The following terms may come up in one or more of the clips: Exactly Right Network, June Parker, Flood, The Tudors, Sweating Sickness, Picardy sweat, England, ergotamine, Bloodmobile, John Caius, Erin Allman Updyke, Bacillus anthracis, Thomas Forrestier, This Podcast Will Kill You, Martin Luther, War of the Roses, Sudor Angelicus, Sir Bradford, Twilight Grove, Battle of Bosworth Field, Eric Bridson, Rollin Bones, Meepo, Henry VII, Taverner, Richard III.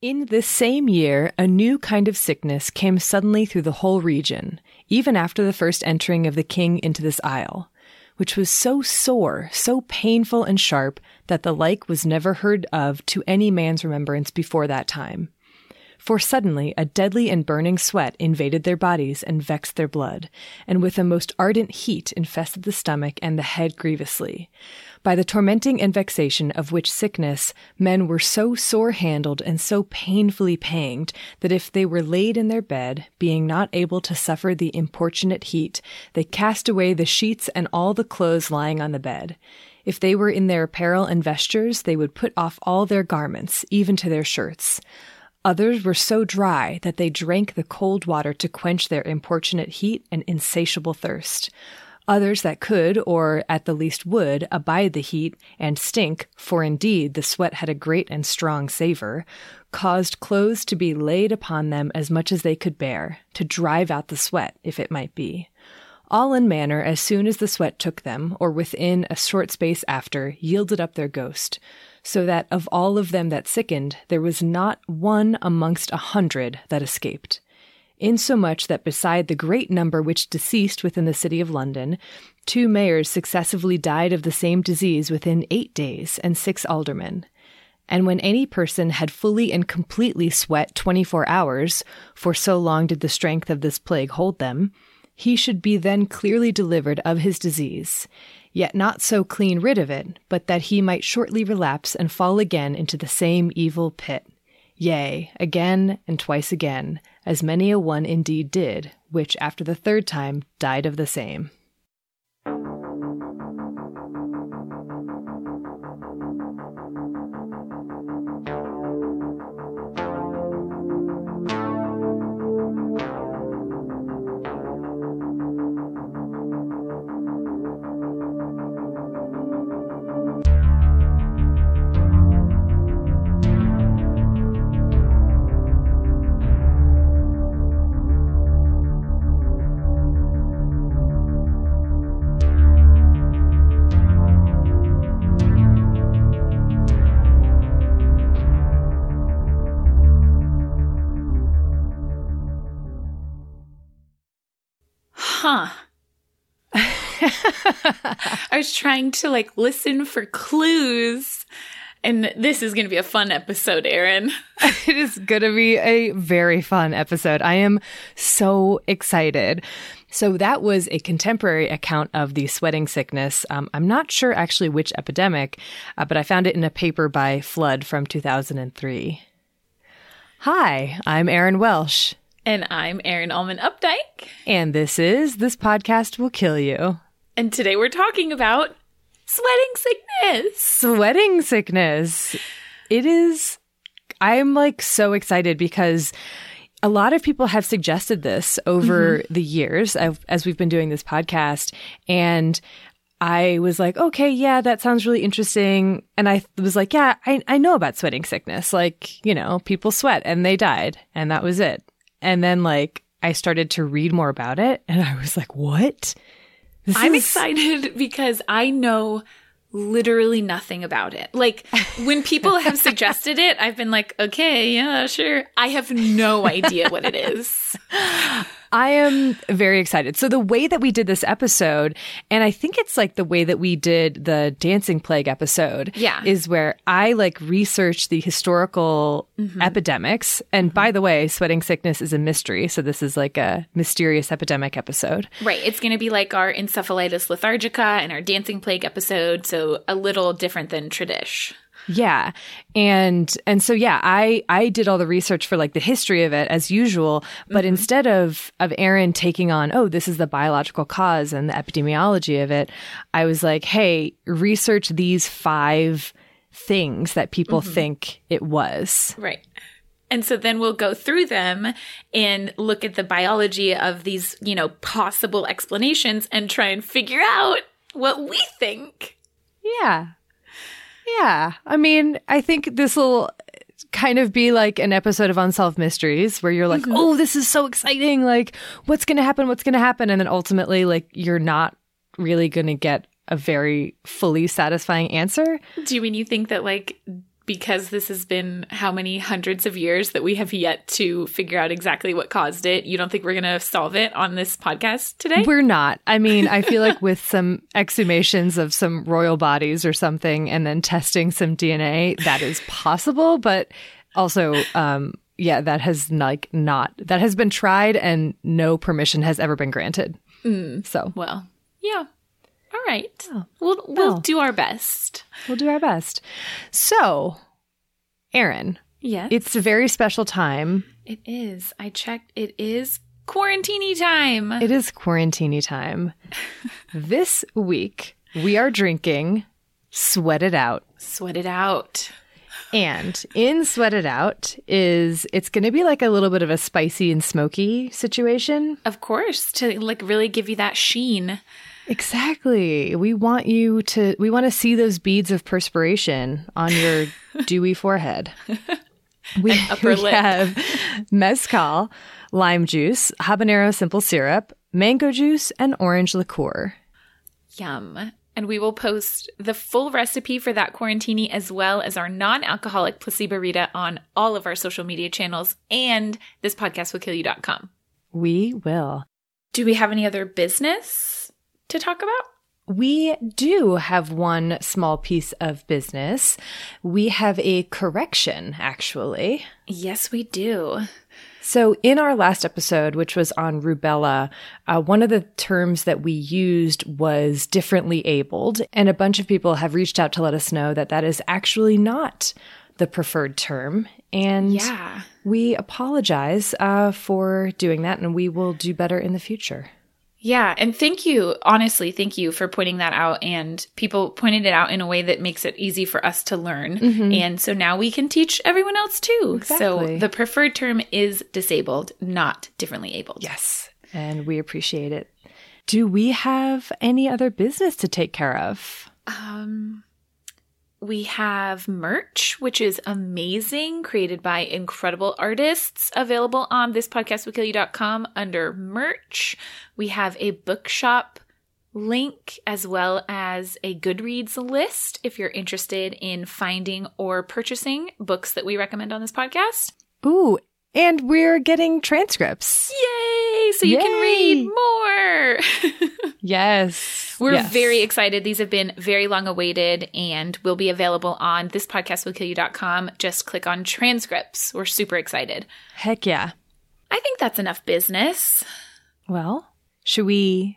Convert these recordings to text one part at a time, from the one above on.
In this same year, a new kind of sickness came suddenly through the whole region, even after the first entering of the king into this isle, which was so sore, so painful and sharp, that the like was never heard of to any man's remembrance before that time. For suddenly a deadly and burning sweat invaded their bodies and vexed their blood, and with a most ardent heat infested the stomach and the head grievously. By the tormenting and vexation of which sickness, men were so sore-handled and so painfully panged, that if they were laid in their bed, being not able to suffer the importunate heat, they cast away the sheets and all the clothes lying on the bed. If they were in their apparel and vestures, they would put off all their garments, even to their shirts. Others were so dry that they drank the cold water to quench their importunate heat and insatiable thirst. Others that could, or at the least would, abide the heat and stink, for indeed the sweat had a great and strong savour, caused clothes to be laid upon them as much as they could bear, to drive out the sweat, if it might be. All in manner, as soon as the sweat took them, or within a short space after, yielded up their ghost, so that of all of them that sickened, there was not one amongst 100 that escaped. Insomuch that beside the great number which deceased within the city of London, 2 mayors successively died of the same disease within 8 days, and 6 aldermen. And when any person had fully and completely sweat 24 hours, for so long did the strength of this plague hold them, he should be then clearly delivered of his disease, yet not so clean rid of it, but that he might shortly relapse and fall again into the same evil pit. Yea, again and twice again, as many a one indeed did, which after the 3rd time died of the same. I was trying to listen for clues, and this is going to be a fun episode, Erin. It is going to be a very fun episode. I am so excited. So that was a contemporary account of the sweating sickness. I'm not sure actually which epidemic, but I found it in a paper by Flood from 2003. Hi, I'm Erin Welsh. And I'm Erin Allman Updyke. And this is This Podcast Will Kill You. And today we're talking about sweating sickness. Sweating sickness. It is, I'm so excited because a lot of people have suggested this over the years as we've been doing this podcast. And I was like, okay, yeah, that sounds really interesting. And I was like, yeah, I know about sweating sickness. People sweat and they died and that was it. And then, I started to read more about it, and I was like, what? I'm excited because I know literally nothing about it. When people have suggested it, I've been like, okay, yeah, sure. I have no idea what it is. I am very excited. So the way that we did this episode, and I think it's like the way that we did the Dancing Plague episode, is where I like research the historical epidemics. And by the way, sweating sickness is a mystery. So this is like a mysterious epidemic episode. Right. It's going to be like our encephalitis lethargica and our Dancing Plague episode. So a little different than tradish. Yeah. And so, yeah, I did all the research for like the history of it as usual, but instead of Erin taking on, oh, this is the biological cause and the epidemiology of it, I was like, hey, research these 5 things that people think it was. Right. And so then we'll go through them and look at the biology of these, you know, possible explanations and try and figure out what we think. Yeah. Yeah. I mean, I think this will kind of be like an episode of Unsolved Mysteries where you're like, oh, this is so exciting. Like, what's going to happen? What's going to happen? And then ultimately, like, you're not really going to get a very fully satisfying answer. Do you mean you think that, like, because this has been how many hundreds of years that we have yet to figure out exactly what caused it, you don't think we're going to solve it on this podcast today? We're not. I mean, I feel like with some exhumations of some royal bodies or something and then testing some DNA, that is possible. But also, yeah, that has like not, that has been tried and no permission has ever been granted. So, well, yeah. All right. We'll do our best. We'll do our best. So, Erin. Yes? It's a very special time. It is. I checked. It is quarantini time. It is quarantini time. This week, we are drinking Sweat It Out. Sweat It Out. And in Sweat It Out is, it's going to be like a little bit of a spicy and smoky situation. Of course, to like really give you that sheen. Exactly. We want to see those beads of perspiration on your dewy forehead. We have mezcal, lime juice, habanero simple syrup, mango juice, and orange liqueur. Yum. And we will post the full recipe for that quarantini as well as our non-alcoholic placebo-rita on all of our social media channels and thispodcastwillkillyou.com. We will. Do we have any other business to talk about? We do have one small piece of business. We have a correction, actually. Yes, we do. So in our last episode, which was on rubella, one of the terms that we used was differently abled. And a bunch of people have reached out to let us know that that is actually not the preferred term. And we apologize for doing that, and we will do better in the future. Yeah. And thank you. Honestly, thank you for pointing that out. And people pointed it out in a way that makes it easy for us to learn. And so now we can teach everyone else too. Exactly. So the preferred term is disabled, not differently abled. Yes. And we appreciate it. Do we have any other business to take care of? We have merch, which is amazing, created by incredible artists, available on thispodcastwillkillyou.com under merch. We have a bookshop link as well as a Goodreads list if you're interested in finding or purchasing books that we recommend on this podcast. Ooh, and we're getting transcripts. Yay! So you can read more. Yes. We're very excited. These have been very long awaited and will be available on thispodcastwillkillyou.com. Just click on transcripts. We're super excited. Heck yeah. I think that's enough business. Well, should we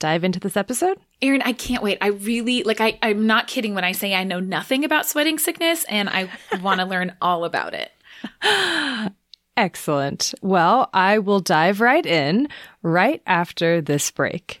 dive into this episode? Erin, I can't wait. I really, like, I'm not kidding when I say I know nothing about sweating sickness and I want to learn all about it. Excellent. Well, I will dive right in right after this break.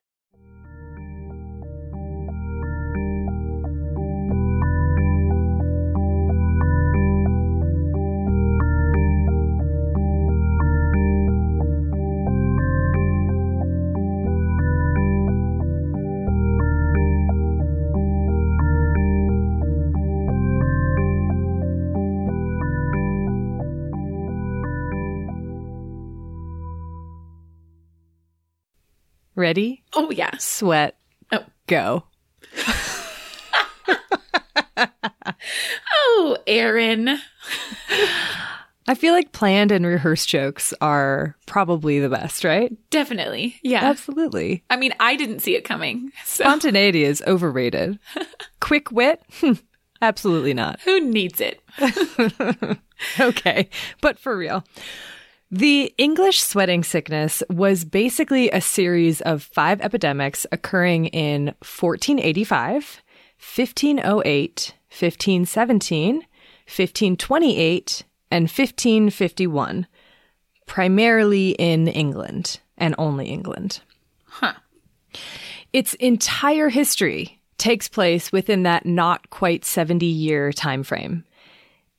Ready? Oh, yeah. Sweat. Oh. Go. Oh, Erin. I feel like planned and rehearsed jokes are probably the best, right? Definitely. Yeah. Absolutely. I mean, I didn't see it coming. So. Spontaneity is overrated. Quick wit? Absolutely not. Who needs it? Okay. But for real. The English sweating sickness was basically a series of 5 epidemics occurring in 1485, 1508, 1517, 1528, and 1551, primarily in England and only England. Huh. Its entire history takes place within that not quite 70-year time frame.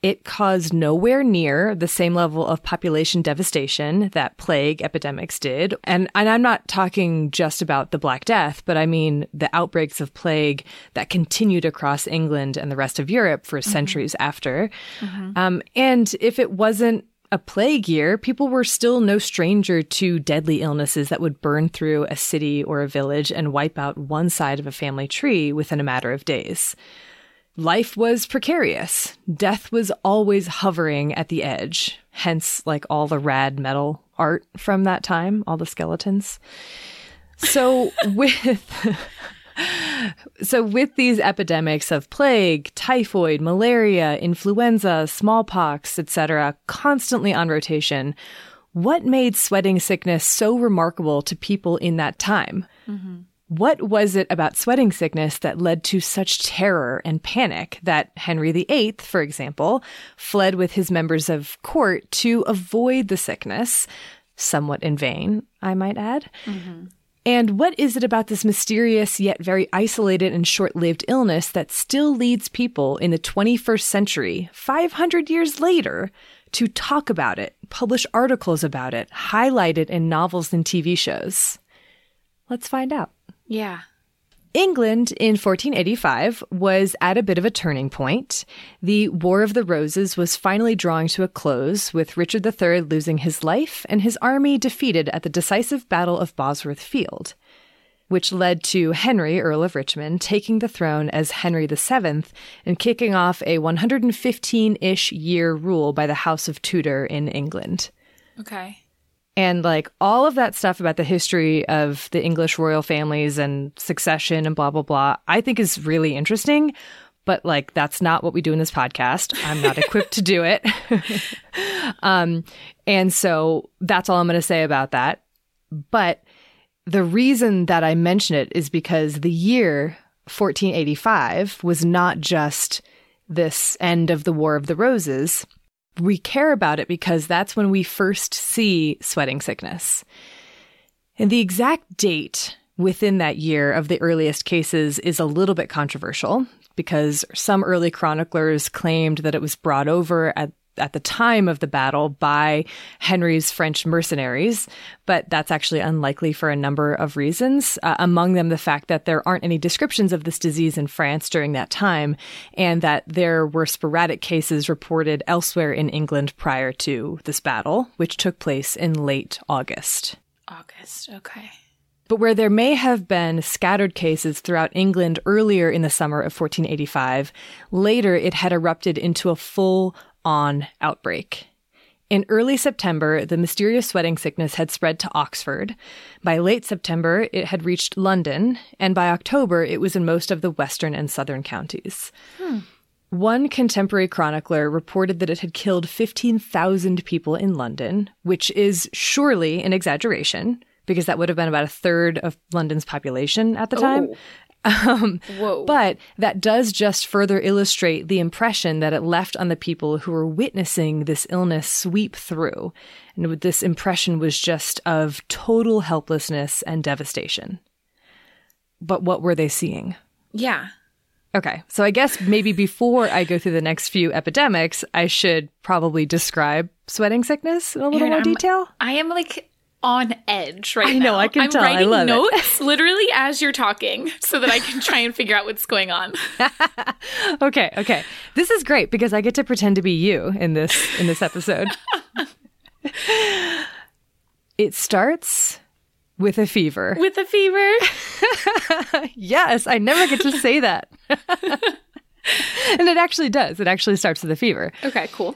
It caused nowhere near the same level of population devastation that plague epidemics did. And I'm not talking just about the Black Death, but I mean the outbreaks of plague that continued across England and the rest of Europe for centuries after. Mm-hmm. And if it wasn't a plague year, people were still no stranger to deadly illnesses that would burn through a city or a village and wipe out one side of a family tree within a matter of days. Life was precarious. Death was always hovering at the edge, hence like all the rad metal art from that time, all the skeletons. So with these epidemics of plague, typhoid, malaria, influenza, smallpox, etc., constantly on rotation, what made sweating sickness so remarkable to people in that time? Mm-hmm. What was it about sweating sickness that led to such terror and panic that Henry VIII, for example, fled with his members of court to avoid the sickness, somewhat in vain, I might add? Mm-hmm. And what is it about this mysterious yet very isolated and short-lived illness that still leads people in the 21st century, 500 years later, to talk about it, publish articles about it, highlight it in novels and TV shows? Let's find out. Yeah. England in 1485 was at a bit of a turning point. The War of the Roses was finally drawing to a close, with Richard III losing his life and his army defeated at the decisive Battle of Bosworth Field, which led to Henry, Earl of Richmond, taking the throne as Henry VII and kicking off a 115-ish year rule by the House of Tudor in England. Okay. And like all of that stuff about the history of the English royal families and succession and blah, blah, blah, I think is really interesting. But like, that's not what we do in this podcast. I'm not equipped to do it. And so that's all I'm going to say about that. But the reason that I mention it is because the year 1485 was not just this end of the War of the Roses. We care about it because that's when we first see sweating sickness. And the exact date within that year of the earliest cases is a little bit controversial because some early chroniclers claimed that it was brought over at the time of the battle by Henry's French mercenaries, but that's actually unlikely for a number of reasons, among them the fact that there aren't any descriptions of this disease in France during that time, and that there were sporadic cases reported elsewhere in England prior to this battle, which took place in late August. August, okay. But where there may have been scattered cases throughout England earlier in the summer of 1485, later it had erupted into a full on outbreak. In early September, the mysterious sweating sickness had spread to Oxford. By late September, it had reached London, and by October, it was in most of the western and southern counties. Hmm. One contemporary chronicler reported that it had killed 15,000 people in London, which is surely an exaggeration, because that would have been about a third of London's population at the time. But that does just further illustrate the impression that it left on the people who were witnessing this illness sweep through. And this impression was just of total helplessness and devastation. But what were they seeing? Yeah. Okay. So I guess maybe before I go through the next few epidemics, I should probably describe sweating sickness in a little more detail. I am like on edge right now. I know, I can tell. I love it. I'm writing notes literally as you're talking so that I can try and figure out what's going on. Okay. This is great because I get to pretend to be you in this episode. It starts with a fever. With a fever. Yes, I never get to say that. And it actually does. It actually starts with a fever. Okay, cool.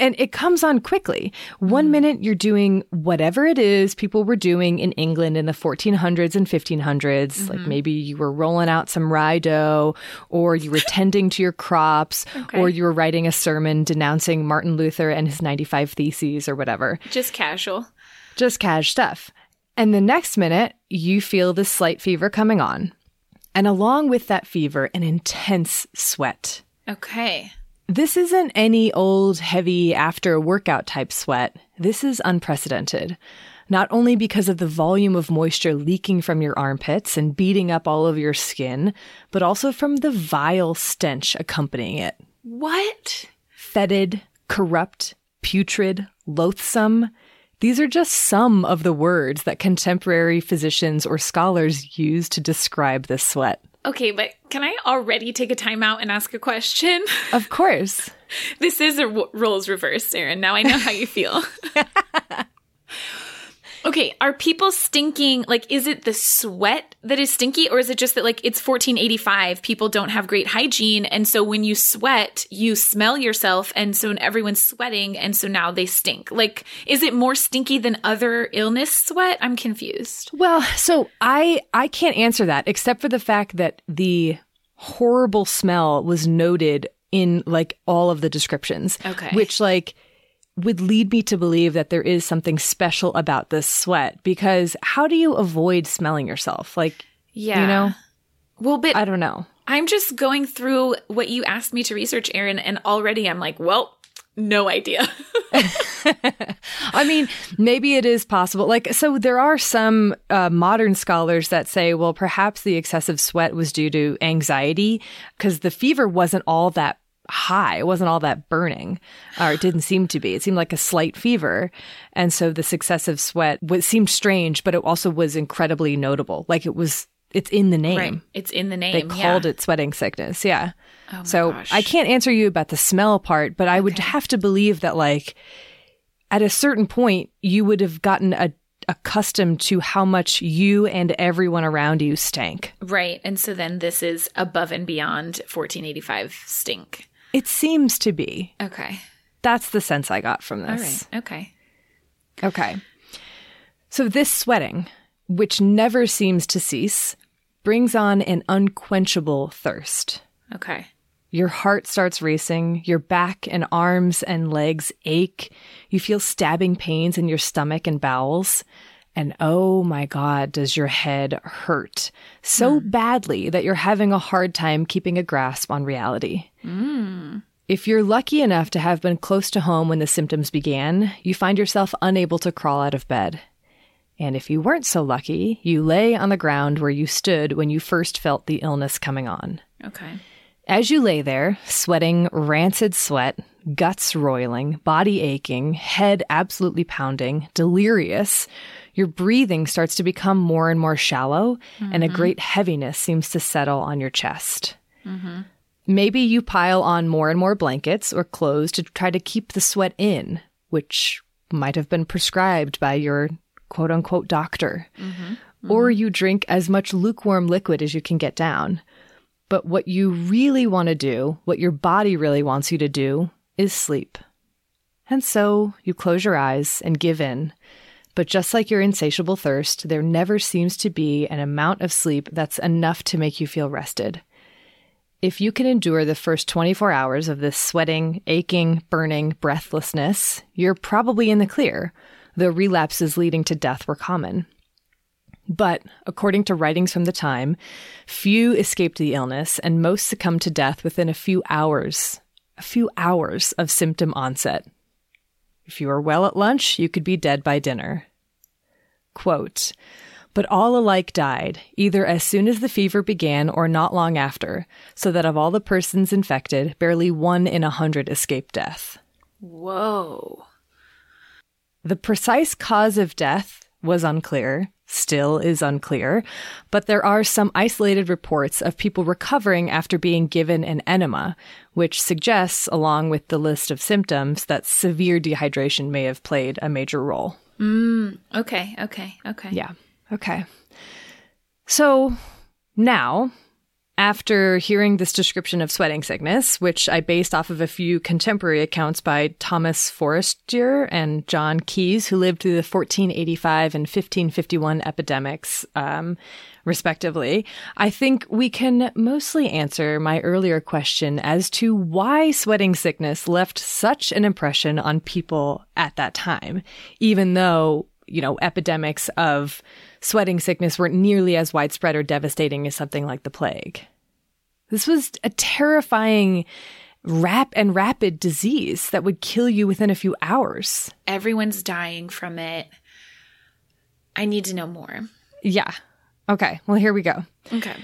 And it comes on quickly. One minute you're doing whatever it is people were doing in England in the 1400s and 1500s. Mm-hmm. Like maybe you were rolling out some rye dough, or you were tending to your crops, or you were writing a sermon denouncing Martin Luther and his 95 Theses or whatever. Just cash stuff. And the next minute, you feel this slight fever coming on. And along with that fever, an intense sweat. Okay. This isn't any old, heavy, after-workout type sweat. This is unprecedented, not only because of the volume of moisture leaking from your armpits and beating up all of your skin, but also from the vile stench accompanying it. What? Fetid, corrupt, putrid, loathsome. These are just some of the words that contemporary physicians or scholars use to describe this sweat. Okay, but can I already take a time out and ask a question? Of course. This is a roles reverse, Erin. Now I know how you feel. Okay, are people stinking? Like, is it the sweat that is stinky, or is it just that, like, it's 1485, people don't have great hygiene, and so when you sweat, you smell yourself, and so everyone's sweating, and so now they stink. Like, is it more stinky than other illness sweat? I'm confused. Well, so I can't answer that, except for the fact that the horrible smell was noted in, like, all of the descriptions. Okay. Which, like, would lead me to believe that there is something special about this sweat, because how do you avoid smelling yourself? Like, yeah, you know, well, but I don't know. I'm just going through what you asked me to research, Erin, and already I'm like, well, no idea. I mean, maybe it is possible. Like, so there are some modern scholars that say, well, perhaps the excessive sweat was due to anxiety because the fever wasn't all that high. It wasn't all that burning, or it didn't seem to be. It seemed like a slight fever. And so this excessive sweat seemed strange, but it also was incredibly notable. Like it's in the name. Right. It's in the name. They called it sweating sickness. Yeah. Oh my gosh. I can't answer you about the smell part, but I would have to believe that, like, at a certain point, you would have gotten accustomed to how much you and everyone around you stank. Right. And so then this is above and beyond 1485 stink. It seems to be. Okay. That's the sense I got from this. All right. Okay. So this sweating, which never seems to cease, brings on an unquenchable thirst. Okay. Your heart starts racing. Your back and arms and legs ache. You feel stabbing pains in your stomach and bowels. And oh my God, does your head hurt so badly that you're having a hard time keeping a grasp on reality. Mm. If you're lucky enough to have been close to home when the symptoms began, you find yourself unable to crawl out of bed. And if you weren't so lucky, you lay on the ground where you stood when you first felt the illness coming on. Okay. As you lay there, sweating rancid sweat, guts roiling, body aching, head absolutely pounding, delirious, your breathing starts to become more and more shallow, and a great heaviness seems to settle on your chest. Mm-hmm. Maybe you pile on more and more blankets or clothes to try to keep the sweat in, which might have been prescribed by your quote-unquote doctor. Mm-hmm. Mm-hmm. Or you drink as much lukewarm liquid as you can get down. But what you really want to do, what your body really wants you to do, is sleep. And so you close your eyes and give in. But just like your insatiable thirst, there never seems to be an amount of sleep that's enough to make you feel rested. If you can endure the first 24 hours of this sweating, aching, burning breathlessness, you're probably in the clear, though relapses leading to death were common. But, according to writings from the time, few escaped the illness and most succumbed to death within a few hours of symptom onset. If you were well at lunch, you could be dead by dinner. Quote, "But all alike died, either as soon as the fever began or not long after, so that of all the persons infected, barely 1 in 100 escaped death." Whoa. The precise cause of death was unclear, still is unclear, but there are some isolated reports of people recovering after being given an enema, which suggests, along with the list of symptoms, that severe dehydration may have played a major role. Okay. Yeah. Okay. So now, after hearing this description of sweating sickness, which I based off of a few contemporary accounts by Thomas Forrestier and John Caius, who lived through the 1485 and 1551 epidemics, respectively, I think we can mostly answer my earlier question as to why sweating sickness left such an impression on people at that time, even though, you know, epidemics of sweating sickness weren't nearly as widespread or devastating as something like the plague. This was a terrifying, rapid disease that would kill you within a few hours. Everyone's dying from it. I need to know more. Yeah. Okay. Well, here we go. Okay.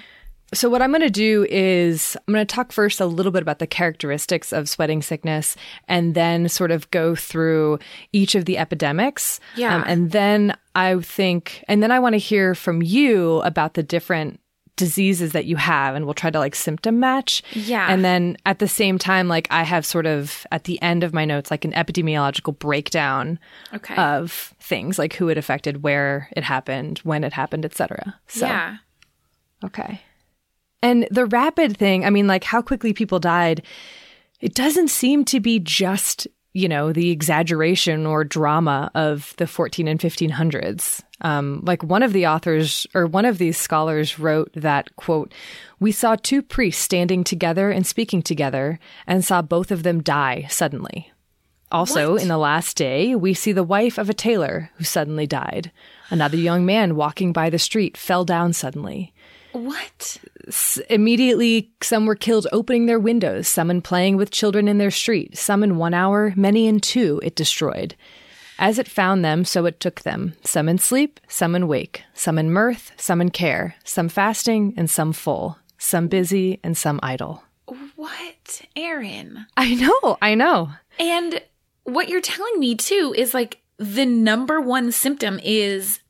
So what I'm going to do is I'm going to talk first a little bit about the characteristics of sweating sickness and then sort of go through each of the epidemics. Yeah. And then I want to hear from you about the different diseases that you have, and we'll try to like symptom match. Yeah. And then at the same time, like I have sort of at the end of my notes, like an epidemiological breakdown of things, like who it affected, where it happened, when it happened, et cetera. So, yeah. Okay. And the rapid thing, I mean, like how quickly people died, it doesn't seem to be just, you know, the exaggeration or drama of the 14 and 1500s. Like one of these scholars wrote that, quote, "We saw two priests standing together and speaking together and saw both of them die suddenly. Also, in the last day, we see the wife of a tailor who suddenly died. Another young man walking by the street fell down suddenly. What? Immediately, some were killed opening their windows, some in playing with children in their street, some in 1 hour, many in 2 it destroyed. As it found them, so it took them, some in sleep, some in wake, some in mirth, some in care, some fasting and some full, some busy and some idle." What, Erin? I know. And what you're telling me, too, is like the number one symptom is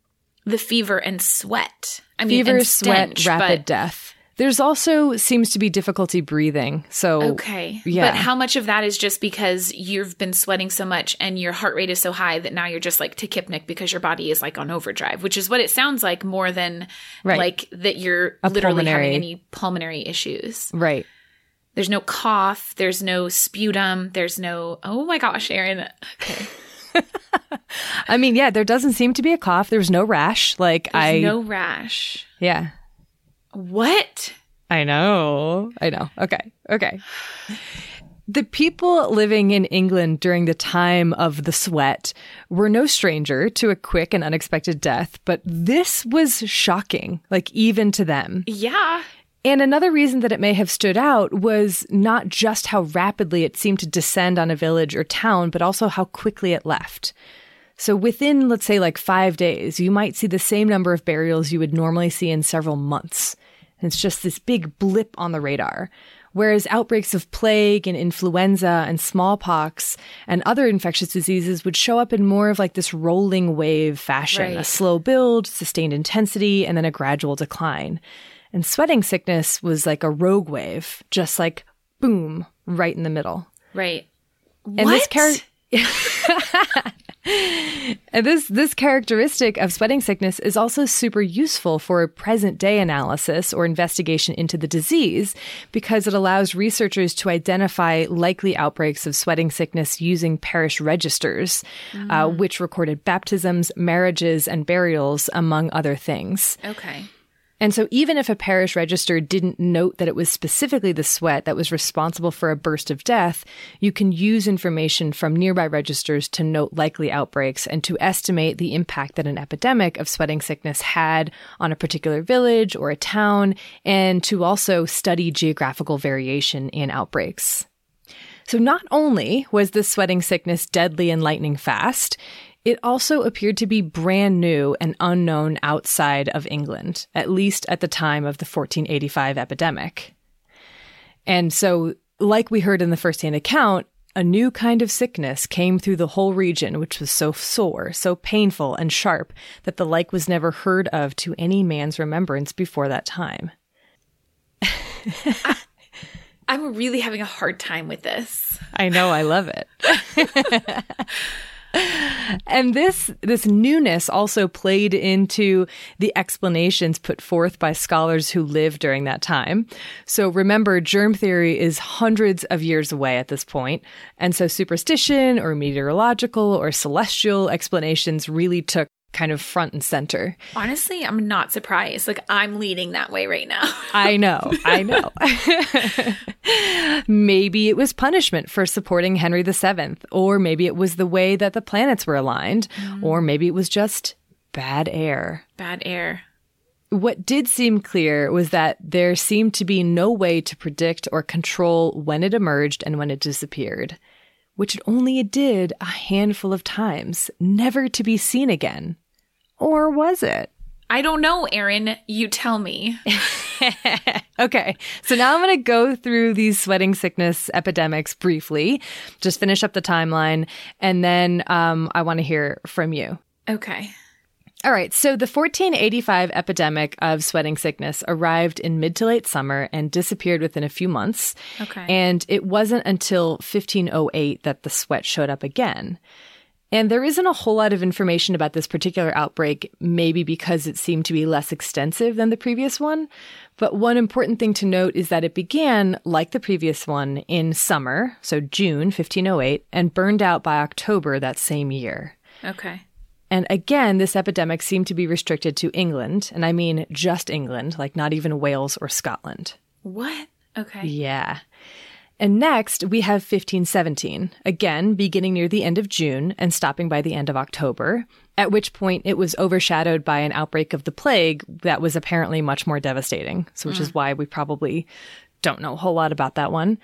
the fever and sweat. Fever, stench, sweat, rapid death. There's also seems to be difficulty breathing. So, okay. Yeah. But how much of that is just because you've been sweating so much and your heart rate is so high that now you're just like tachypnic because your body is like on overdrive, which is what it sounds like more than like that you're literally having any pulmonary issues. Right. There's no cough. There's no sputum. There's no, oh my gosh, Erin. Okay. I mean, yeah, there doesn't seem to be a cough. There's no rash. No rash. Yeah. What? I know. Okay. The people living in England during the time of the sweat were no stranger to a quick and unexpected death, but this was shocking, like even to them. Yeah. And another reason that it may have stood out was not just how rapidly it seemed to descend on a village or town, but also how quickly it left. So within, let's say, like 5 days, you might see the same number of burials you would normally see in several months. And it's just this big blip on the radar. Whereas outbreaks of plague and influenza and smallpox and other infectious diseases would show up in more of like this rolling wave fashion, a slow build, sustained intensity, and then a gradual decline. And sweating sickness was like a rogue wave, just like, boom, right in the middle. Right. And this characteristic of sweating sickness is also super useful for a present-day analysis or investigation into the disease because it allows researchers to identify likely outbreaks of sweating sickness using parish registers, which recorded baptisms, marriages, and burials, among other things. Okay. And so even if a parish register didn't note that it was specifically the sweat that was responsible for a burst of death, you can use information from nearby registers to note likely outbreaks and to estimate the impact that an epidemic of sweating sickness had on a particular village or a town, and to also study geographical variation in outbreaks. So not only was this sweating sickness deadly and lightning fast, it also appeared to be brand new and unknown outside of England, at least at the time of the 1485 epidemic. And so, like we heard in the first-hand account, a new kind of sickness came through the whole region, which was so sore, so painful and sharp that the like was never heard of to any man's remembrance before that time. I'm really having a hard time with this. I know, I love it. And this newness also played into the explanations put forth by scholars who lived during that time. So remember, germ theory is hundreds of years away at this point. And so superstition or meteorological or celestial explanations really took kind of front and center. Honestly, I'm not surprised. Like, I'm leaning that way right now. I know. Maybe it was punishment for supporting Henry VII, or maybe it was the way that the planets were aligned, or maybe it was just bad air. What did seem clear was that there seemed to be no way to predict or control when it emerged and when it disappeared, which it only did a handful of times, never to be seen again. Or was it? I don't know, Erin. You tell me. Okay. So now I'm going to go through these sweating sickness epidemics briefly, just finish up the timeline, and then I want to hear from you. Okay. All right. So the 1485 epidemic of sweating sickness arrived in mid to late summer and disappeared within a few months. Okay. And it wasn't until 1508 that the sweat showed up again. And there isn't a whole lot of information about this particular outbreak, maybe because it seemed to be less extensive than the previous one. But one important thing to note is that it began, like the previous one, in summer, so June 1508, and burned out by October that same year. Okay. And again, this epidemic seemed to be restricted to England, and I mean just England, like not even Wales or Scotland. What? Okay. Yeah. And next, we have 1517, again beginning near the end of June and stopping by the end of October, at which point it was overshadowed by an outbreak of the plague that was apparently much more devastating, so which is why we probably don't know a whole lot about that one.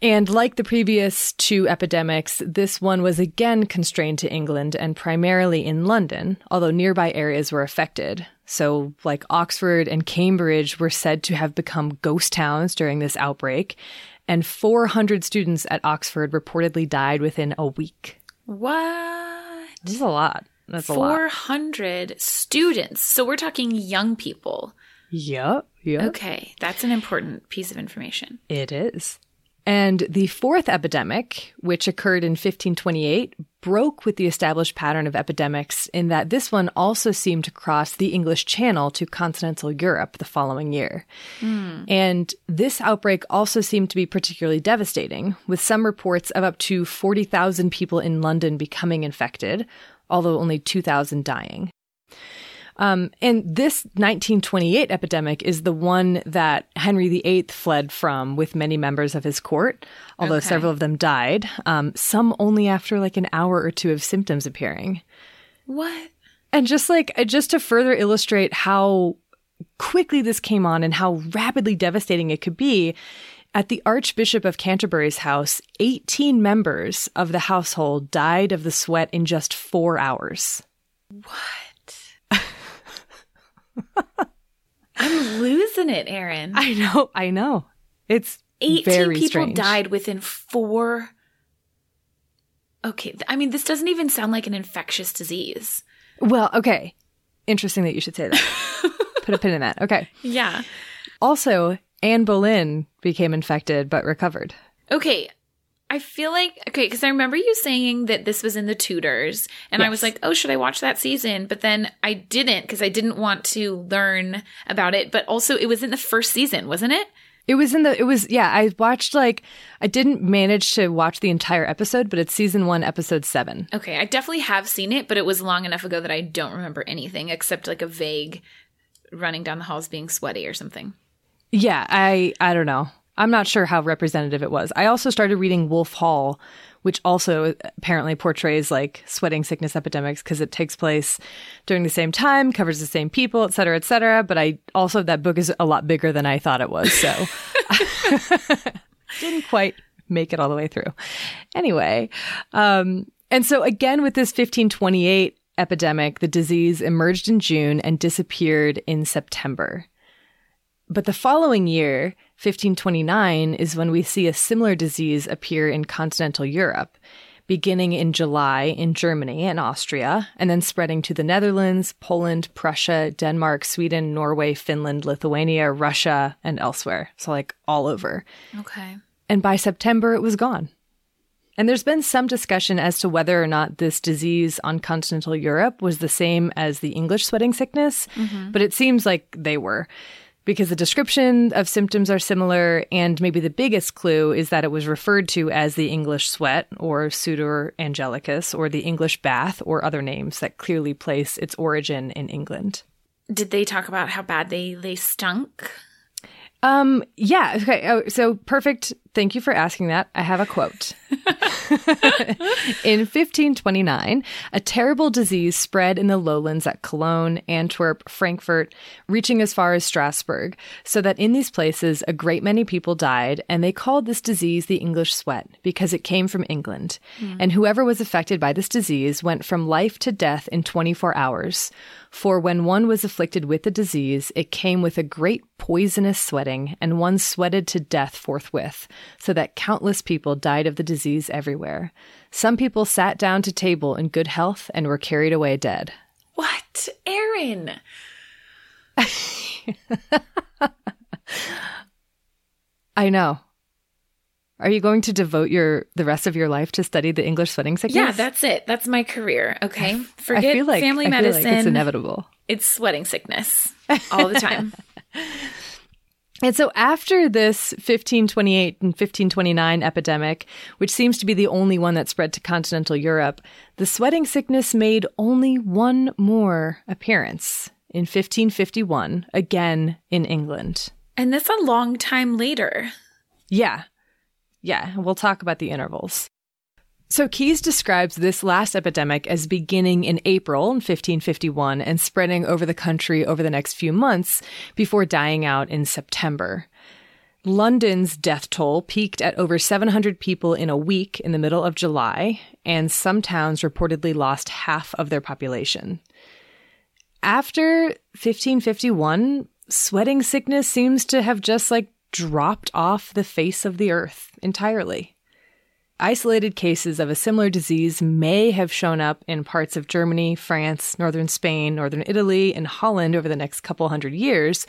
And like the previous two epidemics, this one was again constrained to England and primarily in London, although nearby areas were affected. So like Oxford and Cambridge were said to have become ghost towns during this outbreak, and 400 students at Oxford reportedly died within a week. What? This is a lot. That's a lot. 400 students. So we're talking young people. Yep. Okay. That's an important piece of information. It is. And the fourth epidemic, which occurred in 1528, broke with the established pattern of epidemics in that this one also seemed to cross the English Channel to continental Europe the following year. And this outbreak also seemed to be particularly devastating, with some reports of up to 40,000 people in London becoming infected, although only 2,000 dying. And this 1928 epidemic is the one that Henry VIII fled from with many members of his court, although several of them died, some only after like an hour or two of symptoms appearing. What? And just to further illustrate how quickly this came on and how rapidly devastating it could be, at the Archbishop of Canterbury's house, 18 members of the household died of the sweat in just 4 hours. What? I'm losing it, Erin. I know. It's 18 very people strange. Died within 4. Okay, I mean, this doesn't even sound like an infectious disease. Well, okay. Interesting that you should say that. Put a pin in that. Okay. Yeah. Also, Anne Boleyn became infected but recovered. Okay. I feel like, okay, because I remember you saying that this was in the Tudors, and yes. I was like, oh, should I watch that season? But then I didn't, because I didn't want to learn about it. But also, it was in the first season, wasn't it? I watched, I didn't manage to watch the entire episode, but it's season 1, episode 7. Okay, I definitely have seen it, but it was long enough ago that I don't remember anything except, a vague running down the halls being sweaty or something. Yeah, I don't know. I'm not sure how representative it was. I also started reading Wolf Hall, which also apparently portrays like sweating sickness epidemics because it takes place during the same time, covers the same people, et cetera, et cetera. But I also, that book is a lot bigger than I thought it was. So didn't quite make it all the way through. Anyway, and so again, with this 1528 epidemic, the disease emerged in June and disappeared in September. But the following year, 1529, is when we see a similar disease appear in continental Europe, beginning in July in Germany and Austria, and then spreading to the Netherlands, Poland, Prussia, Denmark, Sweden, Norway, Finland, Lithuania, Russia, and elsewhere. So like all over. Okay. And by September, it was gone. And there's been some discussion as to whether or not this disease on continental Europe was the same as the English sweating sickness, but it seems like they were, because the description of symptoms are similar, and maybe the biggest clue is that it was referred to as the English sweat, or Sudor Angelicus, or the English bath, or other names that clearly place its origin in England. Did they talk about how bad they stunk? Yeah. Okay. So perfect. Thank you for asking that. I have a quote. In 1529, a terrible disease spread in the lowlands at Cologne, Antwerp, Frankfurt, reaching as far as Strasbourg, so that in these places a great many people died, and they called this disease the English sweat because it came from England. And whoever was affected by this disease went from life to death in 24 hours. For when one was afflicted with the disease, it came with a great poisonous sweating, and one sweated to death forthwith, so that countless people died of the disease everywhere. Some people sat down to table in good health and were carried away dead. What? Erin! I know. Are you going to devote the rest of your life to study the English sweating sickness? Yeah, that's it. That's my career, okay? Forget family medicine. I feel like it's inevitable. It's sweating sickness all the time. And so after this 1528 and 1529 epidemic, which seems to be the only one that spread to continental Europe, the sweating sickness made only one more appearance in 1551, again in England. And that's a long time later. Yeah. Yeah, we'll talk about the intervals. So Keyes describes this last epidemic as beginning in April in 1551 and spreading over the country over the next few months before dying out in September. London's death toll peaked at over 700 people in a week in the middle of July, and some towns reportedly lost half of their population. After 1551, sweating sickness seems to have just like dropped off the face of the earth entirely. Isolated cases of a similar disease may have shown up in parts of Germany, France, northern Spain, northern Italy, and Holland over the next couple hundred years,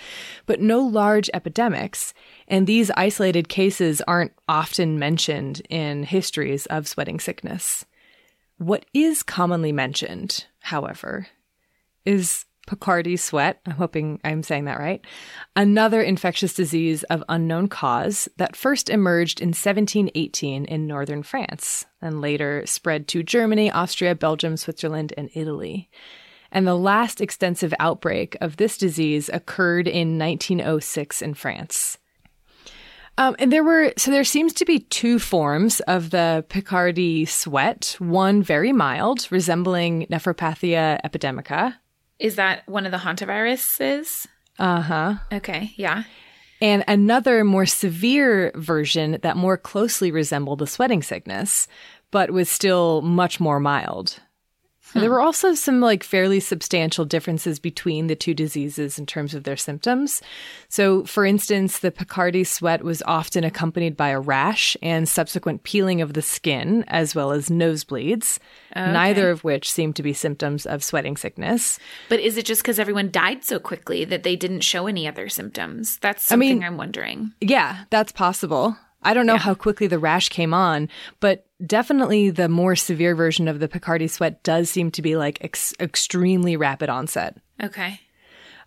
but no large epidemics, and these isolated cases aren't often mentioned in histories of sweating sickness. What is commonly mentioned, however, is Picardy sweat, I'm hoping I'm saying that right, another infectious disease of unknown cause that first emerged in 1718 in northern France and later spread to Germany, Austria, Belgium, Switzerland, and Italy. And the last extensive outbreak of this disease occurred in 1906 in France. And there seems to be two forms of the Picardy sweat, one very mild, resembling nephropathia epidemica. Is that one of the hantaviruses? Uh-huh. Okay, yeah. And another more severe version that more closely resembled the sweating sickness, but was still much more mild. There were also some like fairly substantial differences between the two diseases in terms of their symptoms. So, for instance, the Picardy sweat was often accompanied by a rash and subsequent peeling of the skin, as well as nosebleeds, neither of which seemed to be symptoms of sweating sickness. But is it just because everyone died so quickly that they didn't show any other symptoms? That's something I'm wondering. Yeah, that's possible. I don't know how quickly the rash came on, but definitely the more severe version of the Picardy sweat does seem to be like extremely rapid onset. Okay.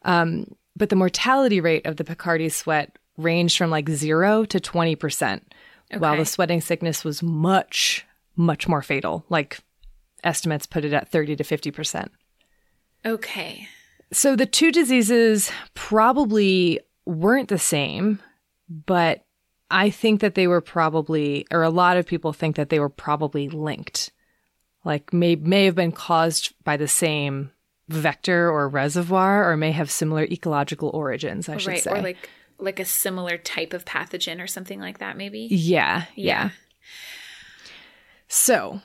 But the mortality rate of the Picardy sweat ranged from like 0 to 20%, while the sweating sickness was much, much more fatal. Like estimates put it at 30 to 50%. Okay. So the two diseases probably weren't the same, but I think that they were probably, or a lot of people think that they were probably linked, like may have been caused by the same vector or reservoir, or may have similar ecological origins, I should say. Or like a similar type of pathogen or something like that, maybe? Yeah. So.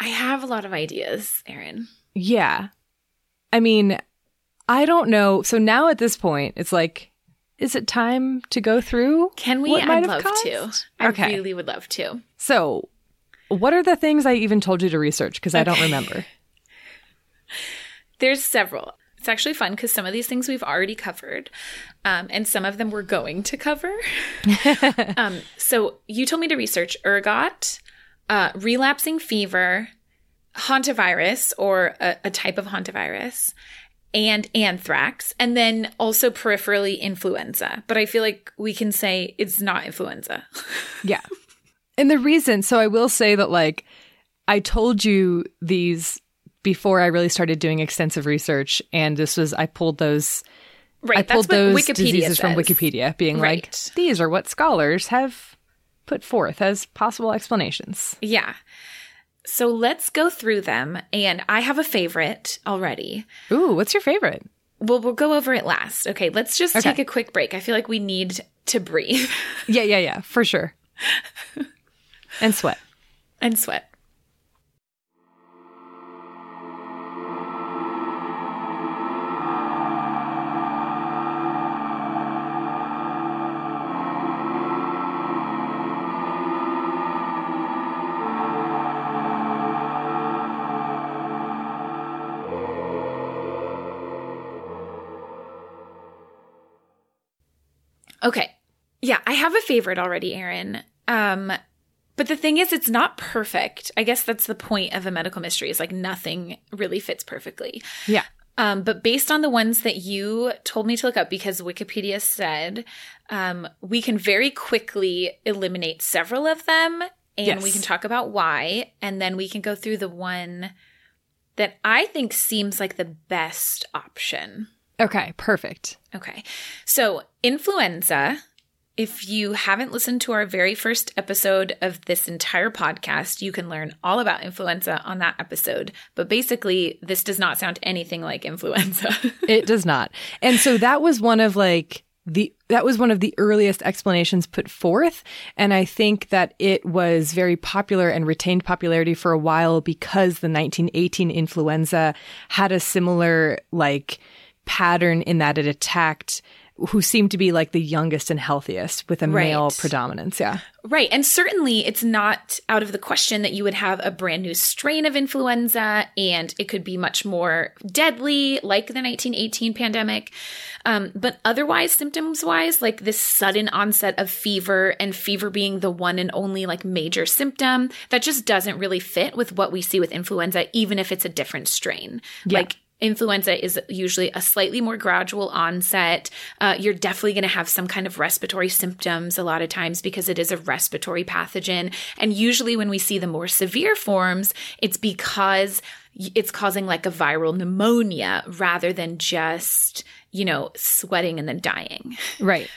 I have a lot of ideas, Erin. Yeah. I mean, I don't know. So now at this point, it's like, is it time to go through? Can we? I'd love to. Okay. I really would love to. So what are the things I even told you to research? Because I don't remember. There's several. It's actually fun because some of these things we've already covered, and some of them we're going to cover. So you told me to research ergot, relapsing fever, hantavirus, or a type of hantavirus, and anthrax, and then also peripherally influenza. But I feel like we can say it's not influenza. Yeah. And the reason, so I will say that, like, I told you these before I really started doing extensive research, and this was, I pulled those, right, I pulled those Wikipedia diseases says. From Wikipedia, being right. Like, these are what scholars have put forth as possible explanations. Yeah. So let's go through them, and I have a favorite already. Ooh, what's your favorite? Well, we'll go over it last. Okay, let's just take a quick break. I feel like we need to breathe. Yeah, for sure. And sweat. Okay. Yeah, I have a favorite already, Erin. But the thing is, it's not perfect. I guess that's the point of a medical mystery, is like nothing really fits perfectly. Yeah. But based on the ones that you told me to look up, because Wikipedia said we can very quickly eliminate several of them, and we can talk about why, and then we can go through the one that I think seems like the best option. Okay, perfect. Okay. So influenza, if you haven't listened to our very first episode of this entire podcast, you can learn all about influenza on that episode. But basically, this does not sound anything like influenza. It does not. And so that was one of the earliest explanations put forth. And I think that it was very popular and retained popularity for a while because the 1918 influenza had a similar pattern in that it attacked who seemed to be like the youngest and healthiest, with a male predominance. Yeah. Right. And certainly it's not out of the question that you would have a brand new strain of influenza, and it could be much more deadly, like the 1918 pandemic. But otherwise, symptoms-wise, like this sudden onset of fever, and fever being the one and only major symptom, that just doesn't really fit with what we see with influenza, even if it's a different strain. Yeah. Influenza is usually a slightly more gradual onset. You're definitely going to have some kind of respiratory symptoms a lot of times because it is a respiratory pathogen. And usually when we see the more severe forms, it's because it's causing a viral pneumonia rather than just, sweating and then dying. Right.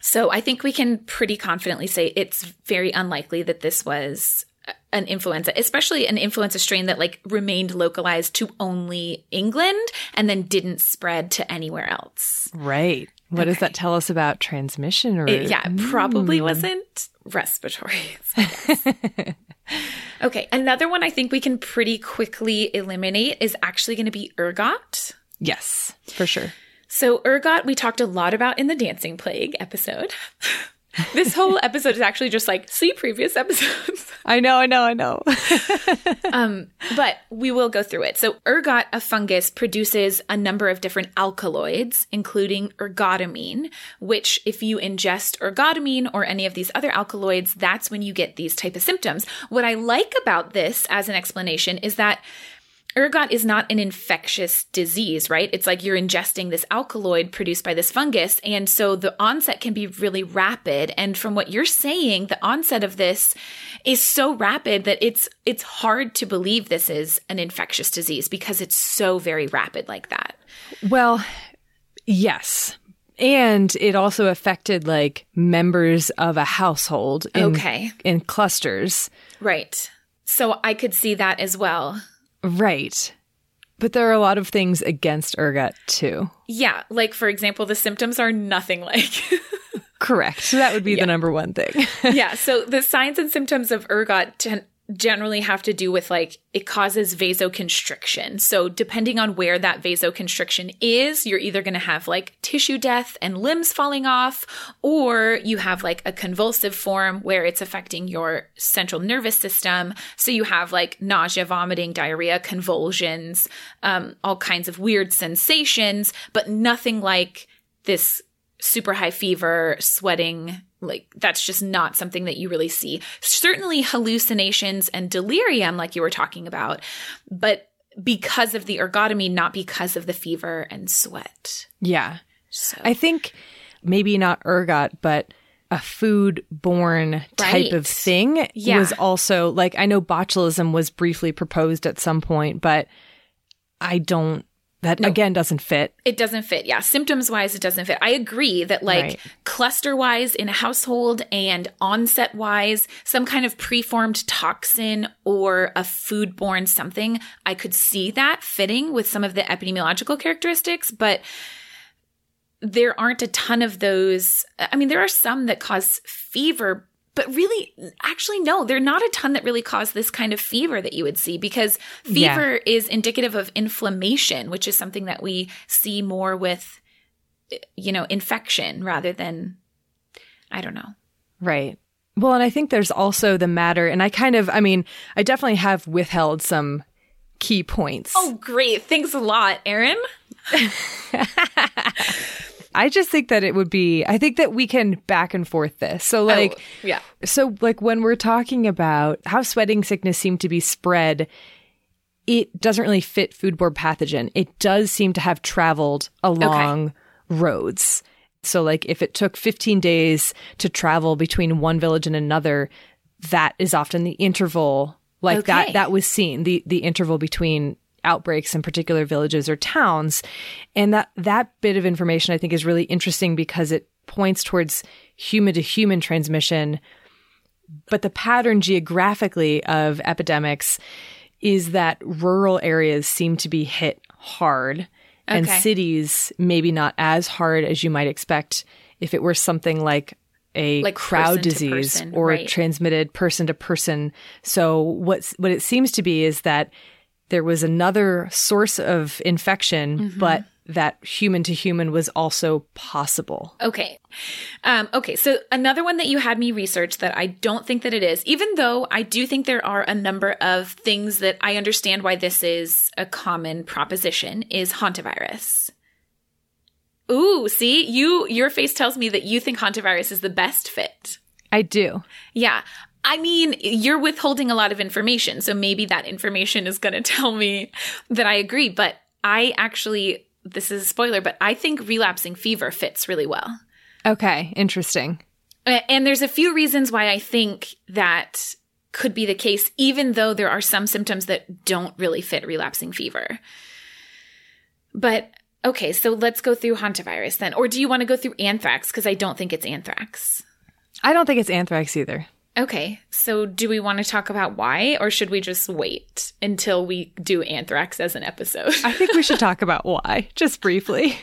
So I think we can pretty confidently say it's very unlikely that this was an influenza, especially an influenza strain that remained localized to only England and then didn't spread to anywhere else. Right. What does that tell us about transmission route? It probably wasn't respiratory. Okay. Another one I think we can pretty quickly eliminate is actually going to be ergot. Yes, for sure. So ergot, we talked a lot about in the Dancing Plague episode. This whole episode is actually just see previous episodes. I know. But we will go through it. So ergot, a fungus, produces a number of different alkaloids, including ergotamine, which if you ingest ergotamine or any of these other alkaloids, that's when you get these type of symptoms. What I like about this as an explanation is that ergot is not an infectious disease, right? It's like you're ingesting this alkaloid produced by this fungus. And so the onset can be really rapid. And from what you're saying, the onset of this is so rapid that it's hard to believe this is an infectious disease because it's so very rapid like that. Well, yes. And it also affected like members of a household in clusters. Right. So I could see that as well. Right. But there are a lot of things against ergot too. Yeah. Like, for example, the symptoms are nothing like. Correct. So that would be the number one thing. Yeah. So the signs and symptoms of ergot generally have to do with like it causes vasoconstriction. So depending on where that vasoconstriction is, you're either going to have like tissue death and limbs falling off, or you have like a convulsive form where it's affecting your central nervous system. So you have like nausea, vomiting, diarrhea, convulsions, all kinds of weird sensations, but nothing like this super high fever, sweating. Like, that's just not something that you really see. Certainly hallucinations and delirium, like you were talking about, but because of the ergotamine, not because of the fever and sweat. Yeah. So. I think maybe not ergot, but a food-borne type of thing was also, like, I know botulism was briefly proposed at some point, but I don't. Again, doesn't fit. It doesn't fit. Yeah. Symptoms-wise, it doesn't fit. I agree that like cluster-wise in a household and onset-wise, some kind of preformed toxin or a foodborne something, I could see that fitting with some of the epidemiological characteristics, but there aren't a ton of those. I mean, there are some that cause fever, but really, actually, no, there are not a ton that really cause this kind of fever that you would see, because fever is indicative of inflammation, which is something that we see more with, you know, infection rather than, I don't know. Right. Well, and I think there's also the matter, and I definitely have withheld some key points. Oh, great. Thanks a lot, Erin. I just think that I think that we can back and forth this. So like, So like when we're talking about how sweating sickness seemed to be spread, it doesn't really fit foodborne pathogen. It does seem to have traveled along roads. So like if it took 15 days to travel between one village and another, that is often the interval. Like that was seen, the interval between outbreaks in particular villages or towns. And that bit of information I think is really interesting because it points towards human-to-human transmission. But the pattern geographically of epidemics is that rural areas seem to be hit hard and cities maybe not as hard as you might expect if it were something like a crowd disease or transmitted person to person. So what it seems to be is that there was another source of infection, but that human to human was also possible. Okay. So another one that you had me research that I don't think that it is, even though I do think there are a number of things that I understand why this is a common proposition, is hantavirus. Ooh, see? Your face tells me that you think hantavirus is the best fit. I do. Yeah. I mean, you're withholding a lot of information, so maybe that information is going to tell me that I agree. But this is a spoiler, but I think relapsing fever fits really well. Okay, interesting. And there's a few reasons why I think that could be the case, even though there are some symptoms that don't really fit relapsing fever. But okay, so let's go through hantavirus then. Or do you want to go through anthrax? Because I don't think it's anthrax. I don't think it's anthrax either. Okay, so do we want to talk about why, or should we just wait until we do anthrax as an episode? I think we should talk about why, just briefly.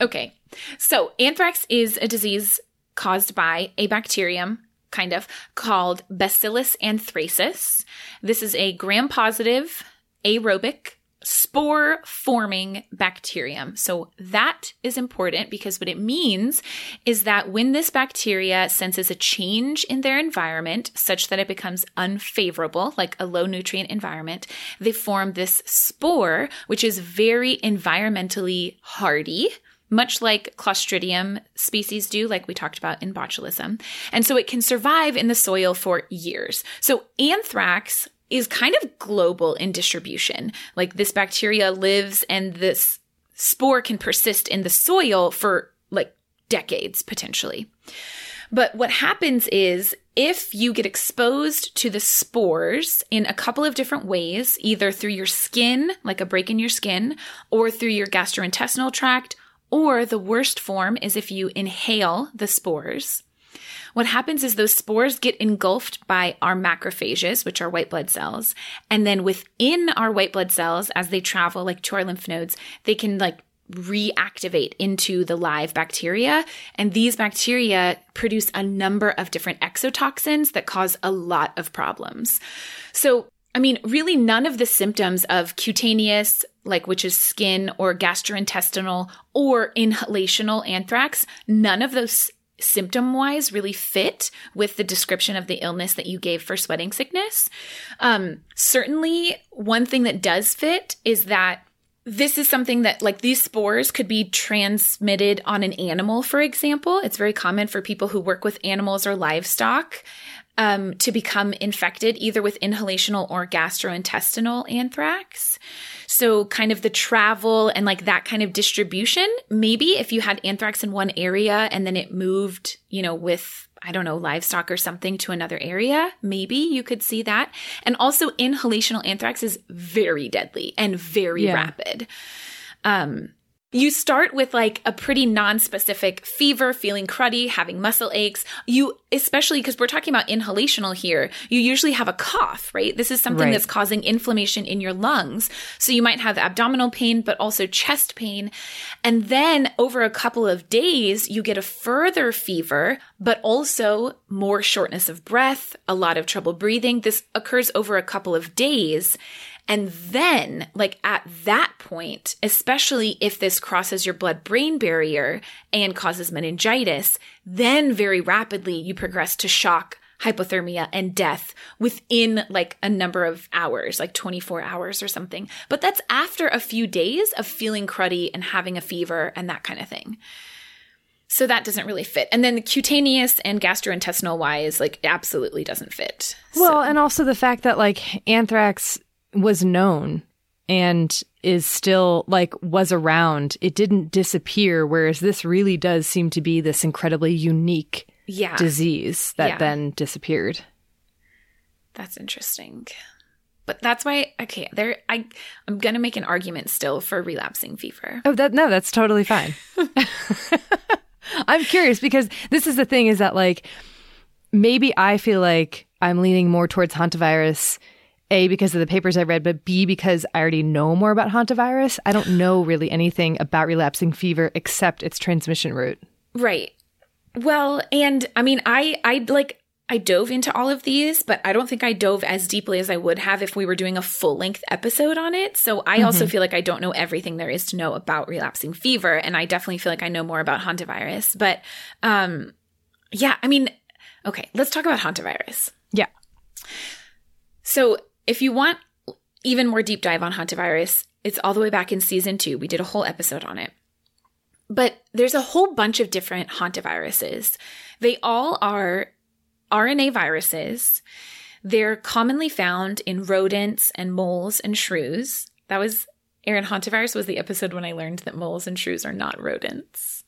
Okay, so anthrax is a disease caused by a bacterium, kind of, called Bacillus anthracis. This is a gram-positive, aerobic, spore-forming bacterium. So that is important because what it means is that when this bacteria senses a change in their environment such that it becomes unfavorable, like a low-nutrient environment, they form this spore, which is very environmentally hardy, much like Clostridium species do, like we talked about in botulism. And so it can survive in the soil for years. So anthrax is kind of global in distribution. Like, this bacteria lives and this spore can persist in the soil for like decades potentially. But what happens is if you get exposed to the spores in a couple of different ways, either through your skin, like a break in your skin, or through your gastrointestinal tract, or the worst form is if you inhale the spores. What happens is those spores get engulfed by our macrophages, which are white blood cells. And then within our white blood cells, as they travel like to our lymph nodes, they can like reactivate into the live bacteria. And these bacteria produce a number of different exotoxins that cause a lot of problems. So, I mean, really none of the symptoms of cutaneous, like which is skin, or gastrointestinal or inhalational anthrax, none of those symptom-wise really fit with the description of the illness that you gave for sweating sickness. Certainly one thing that does fit is that this is something that, like, these spores could be transmitted on an animal, for example. It's very common for people who work with animals or livestock to become infected either with inhalational or gastrointestinal anthrax. So kind of the travel and like that kind of distribution, maybe if you had anthrax in one area and then it moved, you know, with, I don't know, livestock or something to another area, maybe you could see that. And also inhalational anthrax is very deadly and very rapid. You start with like a pretty non-specific fever, feeling cruddy, having muscle aches. You, especially because we're talking about inhalational here, you usually have a cough, right? This is something that's causing inflammation in your lungs. So you might have abdominal pain, but also chest pain. And then over a couple of days, you get a further fever, but also more shortness of breath, a lot of trouble breathing. This occurs over a couple of days. And then, like, at that point, especially if this crosses your blood-brain barrier and causes meningitis, then very rapidly you progress to shock, hypothermia, and death within, like, a number of hours, like 24 hours or something. But that's after a few days of feeling cruddy and having a fever and that kind of thing. So that doesn't really fit. And then the cutaneous and gastrointestinal-wise, like, absolutely doesn't fit. Well, so. And also the fact that, like, anthrax was known and is still, like, was around. It didn't disappear, whereas this really does seem to be this incredibly unique disease that then disappeared. That's interesting. But that's why, okay, there, I'm going to make an argument still for relapsing fever. Oh, that, no, that's totally fine. I'm curious because this is the thing is that, like, maybe I feel like I'm leaning more towards hantavirus, A, because of the papers I read, but B, because I already know more about hantavirus. I don't know really anything about relapsing fever except its transmission route. Right. Well, and I mean, I dove into all of these, but I don't think I dove as deeply as I would have if we were doing a full-length episode on it. So I also feel like I don't know everything there is to know about relapsing fever, and I definitely feel like I know more about hantavirus. But yeah, I mean, okay, let's talk about hantavirus. Yeah. So if you want even more deep dive on hantavirus, it's all the way back in season 2. We did a whole episode on it. But there's a whole bunch of different hantaviruses. They all are RNA viruses. They're commonly found in rodents and moles and shrews. That was – Erin, hantavirus was the episode when I learned that moles and shrews are not rodents.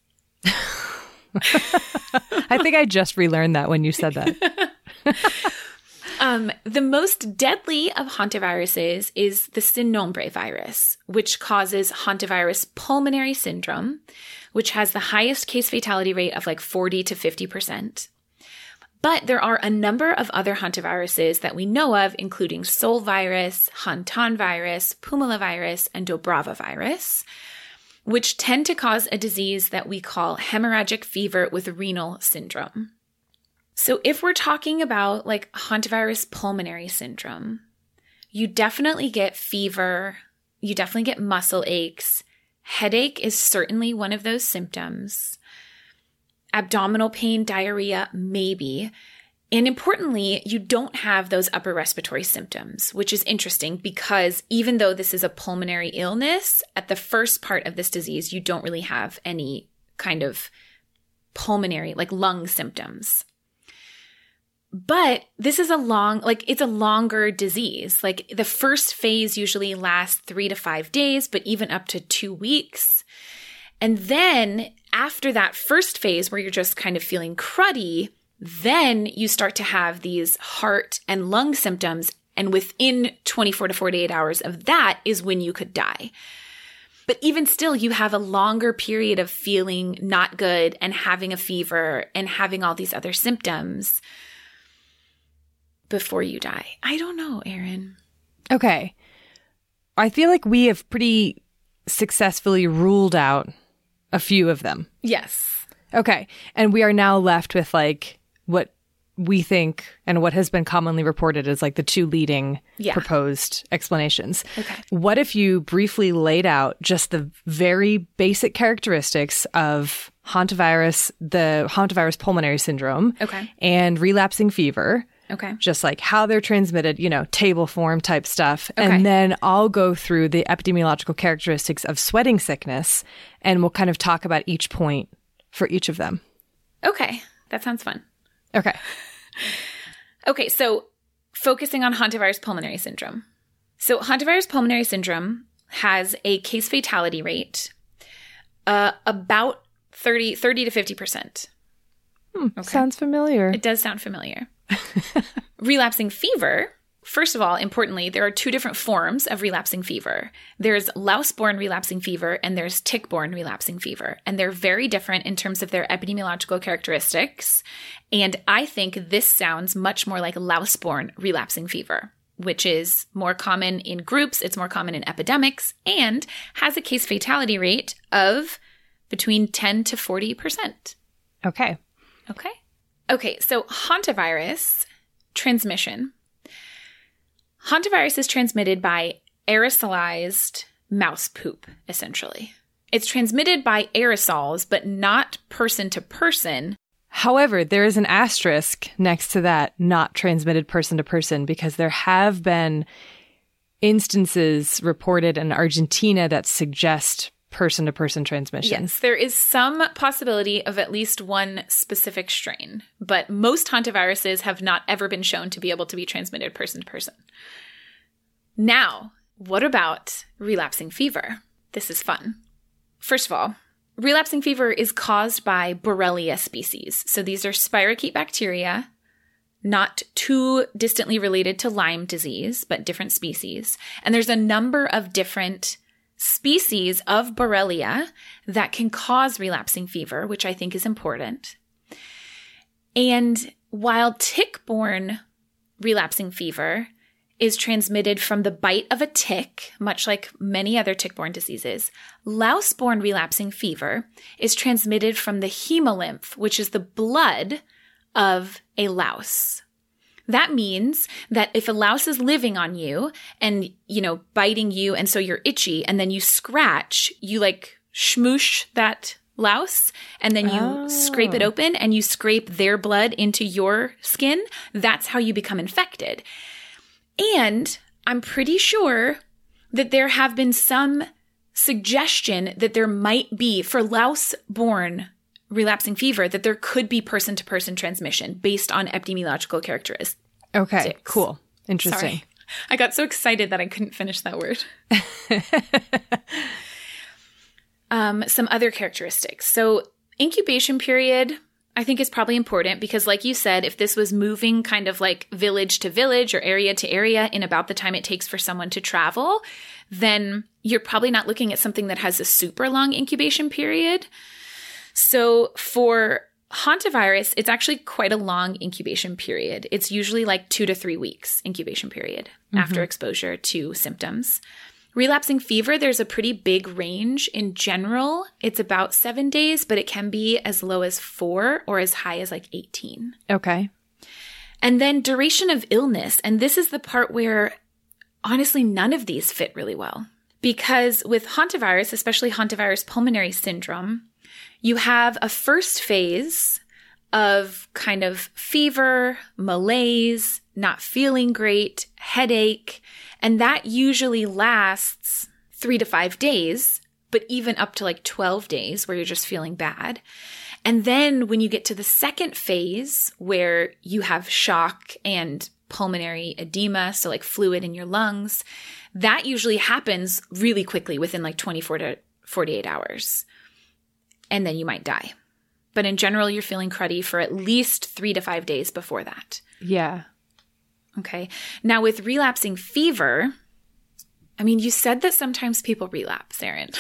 I think I just relearned that when you said that. The most deadly of hantaviruses is the Sin Nombre virus, which causes hantavirus pulmonary syndrome, which has the highest case fatality rate of like 40% to 50%. But there are a number of other hantaviruses that we know of, including Sol virus, Hantan virus, Pumala virus, and Dobrava virus, which tend to cause a disease that we call hemorrhagic fever with renal syndrome. So if we're talking about like hantavirus pulmonary syndrome, you definitely get fever, you definitely get muscle aches, headache is certainly one of those symptoms, abdominal pain, diarrhea, maybe. And importantly, you don't have those upper respiratory symptoms, which is interesting because even though this is a pulmonary illness, at the first part of this disease, you don't really have any kind of pulmonary, like lung symptoms. But this is a long, like, it's a longer disease. Like, the first phase usually lasts 3 to 5 days, but even up to 2 weeks. And then after that first phase where you're just kind of feeling cruddy, then you start to have these heart and lung symptoms. And within 24 to 48 hours of that is when you could die. But even still, you have a longer period of feeling not good and having a fever and having all these other symptoms before you die. I don't know, Erin. Okay. I feel like we have pretty successfully ruled out a few of them. Yes. Okay. And we are now left with like what we think and what has been commonly reported as like the two leading proposed explanations. Okay. What if you briefly laid out just the very basic characteristics of Hantavirus, the Hantavirus pulmonary syndrome, and relapsing fever, just like how they're transmitted, you know, table form type stuff. Okay. And then I'll go through the epidemiological characteristics of sweating sickness and we'll kind of talk about each point for each of them. Okay. That sounds fun. Okay. Okay, so focusing on Hantavirus pulmonary syndrome. So Hantavirus pulmonary syndrome has a case fatality rate about 30 to 50%. Sounds familiar. It does sound familiar. Relapsing fever, first of all, importantly, there are two different forms of relapsing fever. There's louse-borne relapsing fever and there's tick-borne relapsing fever. And they're very different in terms of their epidemiological characteristics. And I think this sounds much more like louse-borne relapsing fever, which is more common in groups, it's more common in epidemics, and has a case fatality rate of between 10 to 40%. Okay. Okay. Okay, so Hantavirus transmission. Hantavirus is transmitted by aerosolized mouse poop, essentially. It's transmitted by aerosols, but not person to person. However, there is an asterisk next to that, not transmitted person to person, because there have been instances reported in Argentina that suggest person to person transmission. Yes, there is some possibility of at least one specific strain, but most hantaviruses have not ever been shown to be able to be transmitted person to person. Now, what about relapsing fever? This is fun. First of all, relapsing fever is caused by Borrelia species. So these are spirochete bacteria, not too distantly related to Lyme disease, but different species. And there's a number of different species of Borrelia that can cause relapsing fever, which I think is important. And while tick-borne relapsing fever is transmitted from the bite of a tick, much like many other tick-borne diseases, louse-borne relapsing fever is transmitted from the hemolymph, which is the blood of a louse. That means that if a louse is living on you and, you know, biting you and so you're itchy and then you scratch, you like schmoosh that louse and then you scrape it open and you scrape their blood into your skin, that's how you become infected. And I'm pretty sure that there have been some suggestion that there might be, for louse-borne relapsing fever, that there could be person-to-person transmission based on epidemiological characteristics. Okay, cool. Interesting. Sorry. I got so excited that I couldn't finish that word. Some other characteristics. So incubation period, I think, is probably important because, like you said, if this was moving kind of like village to village or area to area in about the time it takes for someone to travel, then you're probably not looking at something that has a super long incubation period. So for hantavirus, it's actually quite a long incubation period. It's usually like 2 to 3 weeks incubation period after exposure to symptoms. Relapsing fever, there's a pretty big range in general. It's about 7 days, but it can be as low as 4 or as high as like 18. Okay. And then duration of illness. And this is the part where honestly none of these fit really well. Because with hantavirus, especially hantavirus pulmonary syndrome, you have a first phase of kind of fever, malaise, not feeling great, headache, and that usually lasts 3 to 5 days, but even up to like 12 days where you're just feeling bad. And then when you get to the second phase where you have shock and pulmonary edema, so like fluid in your lungs, that usually happens really quickly within like 24 to 48 hours. And then you might die. But in general, you're feeling cruddy for at least 3 to 5 days before that. Yeah. Okay. Now with relapsing fever, I mean, you said that sometimes people relapse, Erin.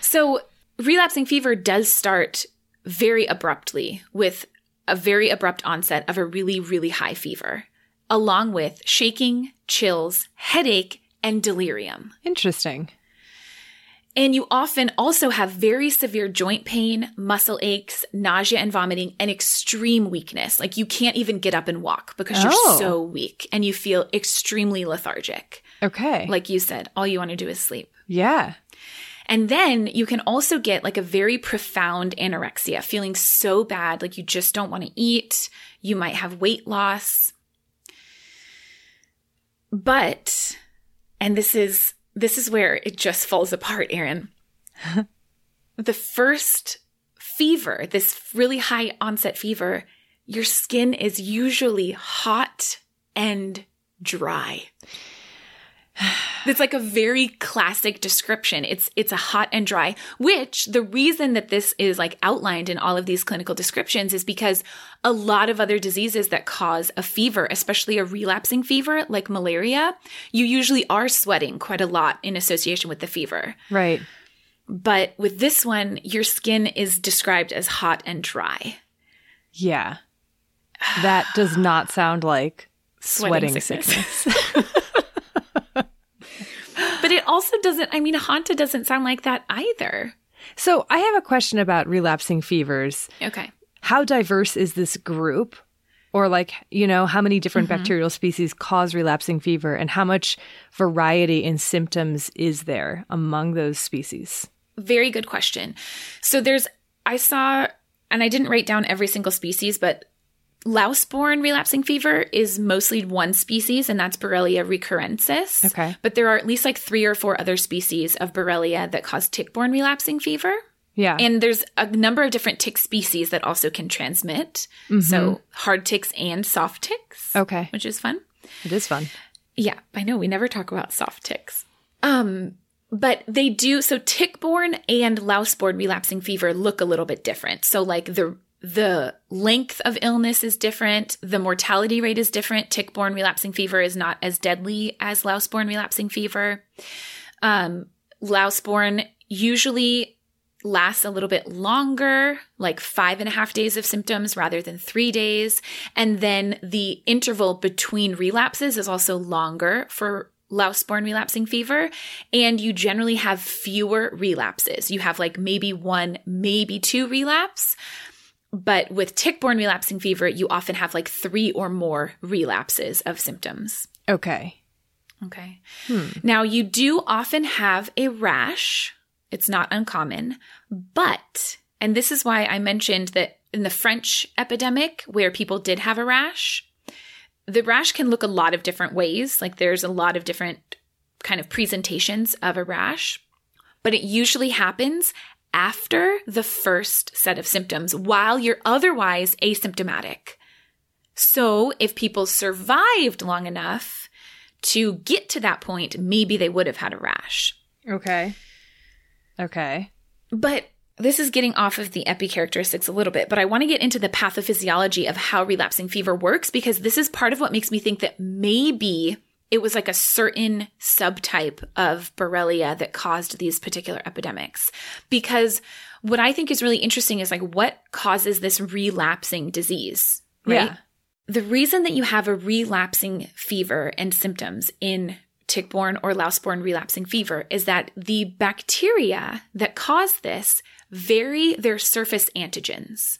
So relapsing fever does start very abruptly with a very abrupt onset of a really, really high fever, along with shaking, chills, headache, and delirium. Interesting. And you often also have very severe joint pain, muscle aches, nausea and vomiting, and extreme weakness. Like you can't even get up and walk because you're so weak and you feel extremely lethargic. Okay. Like you said, all you want to do is sleep. Yeah. And then you can also get like a very profound anorexia, feeling so bad, like you just don't want to eat. You might have weight loss. But, and this is where it just falls apart, Erin. The first fever, this really high onset fever, your skin is usually hot and dry. It's like a very classic description. It's a hot and dry, which the reason that this is like outlined in all of these clinical descriptions is because a lot of other diseases that cause a fever, especially a relapsing fever like malaria, you usually are sweating quite a lot in association with the fever. Right. But with this one, your skin is described as hot and dry. Yeah. That does not sound like sweating sickness. But it also doesn't, I mean, Hanta doesn't sound like that either. So I have a question about relapsing fevers. Okay. How diverse is this group? Or like, you know, how many different bacterial species cause relapsing fever and how much variety in symptoms is there among those species? Very good question. So I didn't write down every single species, but louse-borne relapsing fever is mostly one species, and that's Borrelia recurrensis. Okay. But there are at least like 3 or 4 other species of Borrelia that cause tick-borne relapsing fever. Yeah. And there's a number of different tick species that also can transmit. Mm-hmm. So hard ticks and soft ticks. Okay. Which is fun. It is fun. Yeah. I know. We never talk about soft ticks. But they do – so tick-borne and louse-borne relapsing fever look a little bit different. So like the length of illness is different. The mortality rate is different. Tick-borne relapsing fever is not as deadly as louse-borne relapsing fever. Louse-borne usually lasts a little bit longer, like 5.5 days of symptoms rather than 3 days. And then the interval between relapses is also longer for louse-borne relapsing fever, and you generally have fewer relapses. You have like maybe 1, maybe 2 relapse. But with tick-borne relapsing fever, you often have like 3 or more relapses of symptoms. Okay. Okay. Now, you do often have a rash. It's not uncommon. But, and this is why I mentioned that in the French epidemic where people did have a rash, the rash can look a lot of different ways. Like there's a lot of different kind of presentations of a rash. But it usually happens after the first set of symptoms while you're otherwise asymptomatic. So if people survived long enough to get to that point, maybe they would have had a rash. Okay. Okay. But this is getting off of the epi characteristics a little bit, but I want to get into the pathophysiology of how relapsing fever works because this is part of what makes me think that maybe it was like a certain subtype of Borrelia that caused these particular epidemics. Because what I think is really interesting is like what causes this relapsing disease, right? Yeah. The reason that you have a relapsing fever and symptoms in tick-borne or louse-borne relapsing fever is that the bacteria that cause this vary their surface antigens.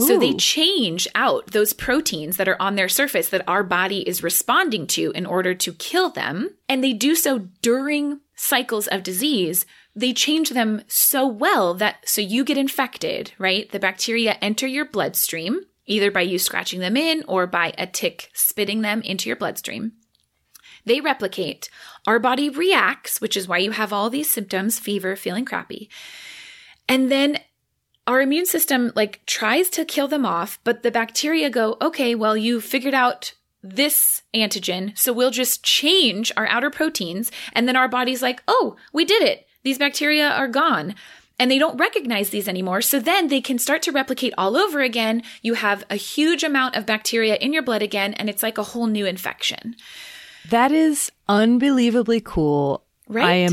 Ooh. So they change out those proteins that are on their surface that our body is responding to in order to kill them. And they do so during cycles of disease. They change them so well that so you get infected, right? The bacteria enter your bloodstream, either by you scratching them in or by a tick spitting them into your bloodstream. They replicate. Our body reacts, which is why you have all these symptoms, fever, feeling crappy. And then our immune system like tries to kill them off, but the bacteria go, okay, well, you figured out this antigen, so we'll just change our outer proteins. And then our body's like, oh, we did it. These bacteria are gone. And they don't recognize these anymore. So then they can start to replicate all over again. You have a huge amount of bacteria in your blood again, and it's like a whole new infection. That is unbelievably cool. Right?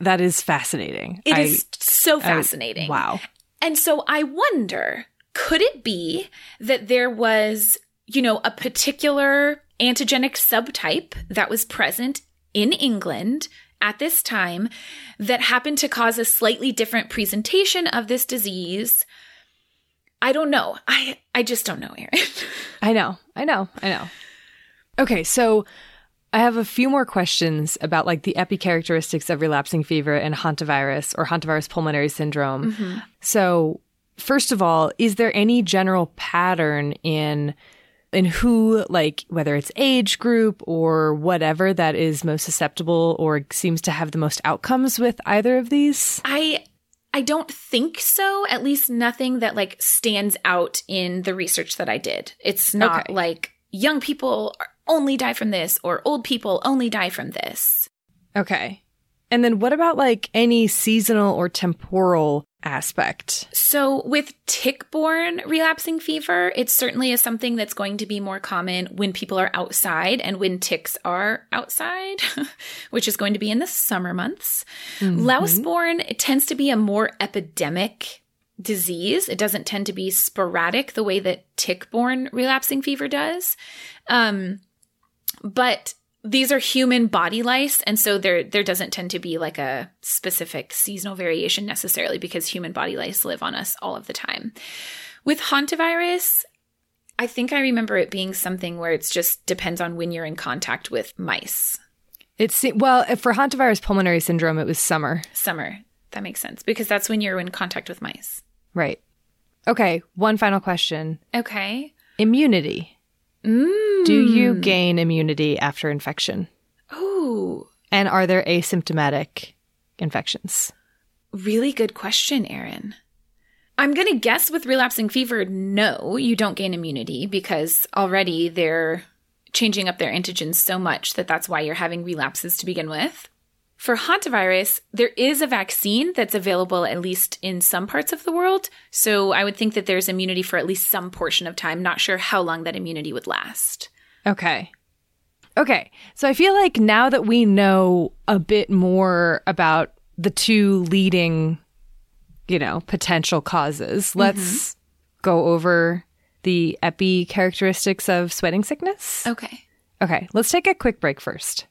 That is fascinating. It is so fascinating. Wow. And so I wonder, could it be that there was, you know, a particular antigenic subtype that was present in England at this time that happened to cause a slightly different presentation of this disease? I don't know. I just don't know, Erin. I know. Okay, so I have a few more questions about like the epicharacteristics of relapsing fever and hantavirus or hantavirus pulmonary syndrome. Mm-hmm. So first of all, is there any general pattern in who, like whether it's age group or whatever, that is most susceptible or seems to have the most outcomes with either of these? I don't think so. At least nothing that like stands out in the research that I did. It's not okay. Like young people only die from this or old people only die from this. Okay. And then what about like any seasonal or temporal aspect? So with tick-borne relapsing fever, it certainly is something that's going to be more common when people are outside and when ticks are outside, which is going to be in the summer months. Mm-hmm. Louse-borne, it tends to be a more epidemic disease. It doesn't tend to be sporadic the way that tick-borne relapsing fever does. But these are human body lice, and so there doesn't tend to be like a specific seasonal variation necessarily because human body lice live on us all of the time. With hantavirus, I think I remember it being something where it just depends on when you're in contact with mice. Well, for hantavirus pulmonary syndrome, it was summer. Summer. That makes sense because that's when you're in contact with mice. Right. Okay, one final question. Okay. Immunity. Do you gain immunity after infection? Oh. And are there asymptomatic infections? Really good question, Erin. I'm going to guess with relapsing fever, no, you don't gain immunity because already they're changing up their antigens so much that that's why you're having relapses to begin with. For hantavirus, there is a vaccine that's available at least in some parts of the world. So I would think that there's immunity for at least some portion of time. Not sure how long that immunity would last. Okay. So I feel like now that we know a bit more about the two leading, you know, potential causes, let's go over the epi characteristics of sweating sickness. Okay. Let's take a quick break first.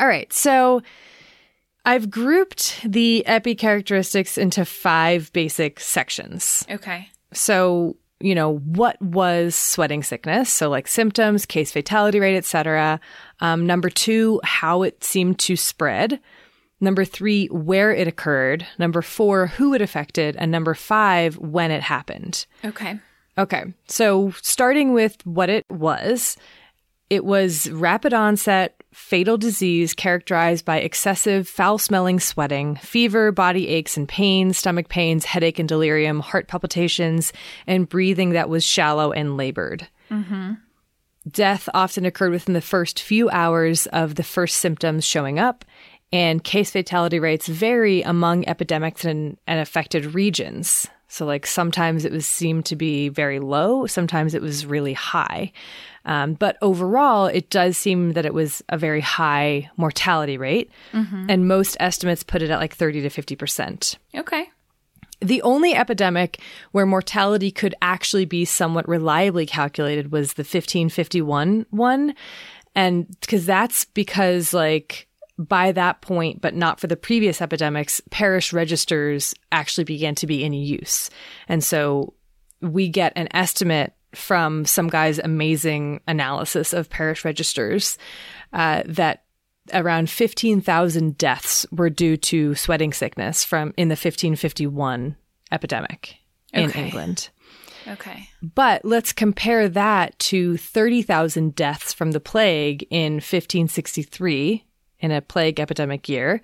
All right, so I've grouped the epi characteristics into five basic sections. Okay. So, you know, what was sweating sickness? So like symptoms, case fatality rate, et cetera. Number two, how it seemed to spread. Number three, where it occurred. Number four, who it affected. And number five, when it happened. Okay. So starting with what it was rapid onset, fatal disease characterized by excessive, foul-smelling sweating, fever, body aches and pains, stomach pains, headache and delirium, heart palpitations, and breathing that was shallow and labored. Mm-hmm. Death often occurred within the first few hours of the first symptoms showing up, and case fatality rates vary among epidemics and affected regions. So like sometimes it seemed to be very low, sometimes it was really high. But overall, it does seem that it was a very high mortality rate. Mm-hmm. And most estimates put it at like 30 to 50%. Okay. The only epidemic where mortality could actually be somewhat reliably calculated was the 1551 one. And because like by that point, but not for the previous epidemics, parish registers actually began to be in use. And so we get an estimate from some guy's amazing analysis of parish registers that around 15,000 deaths were due to sweating sickness in the 1551 epidemic in England. Okay. But let's compare that to 30,000 deaths from the plague in 1563, in a plague epidemic year,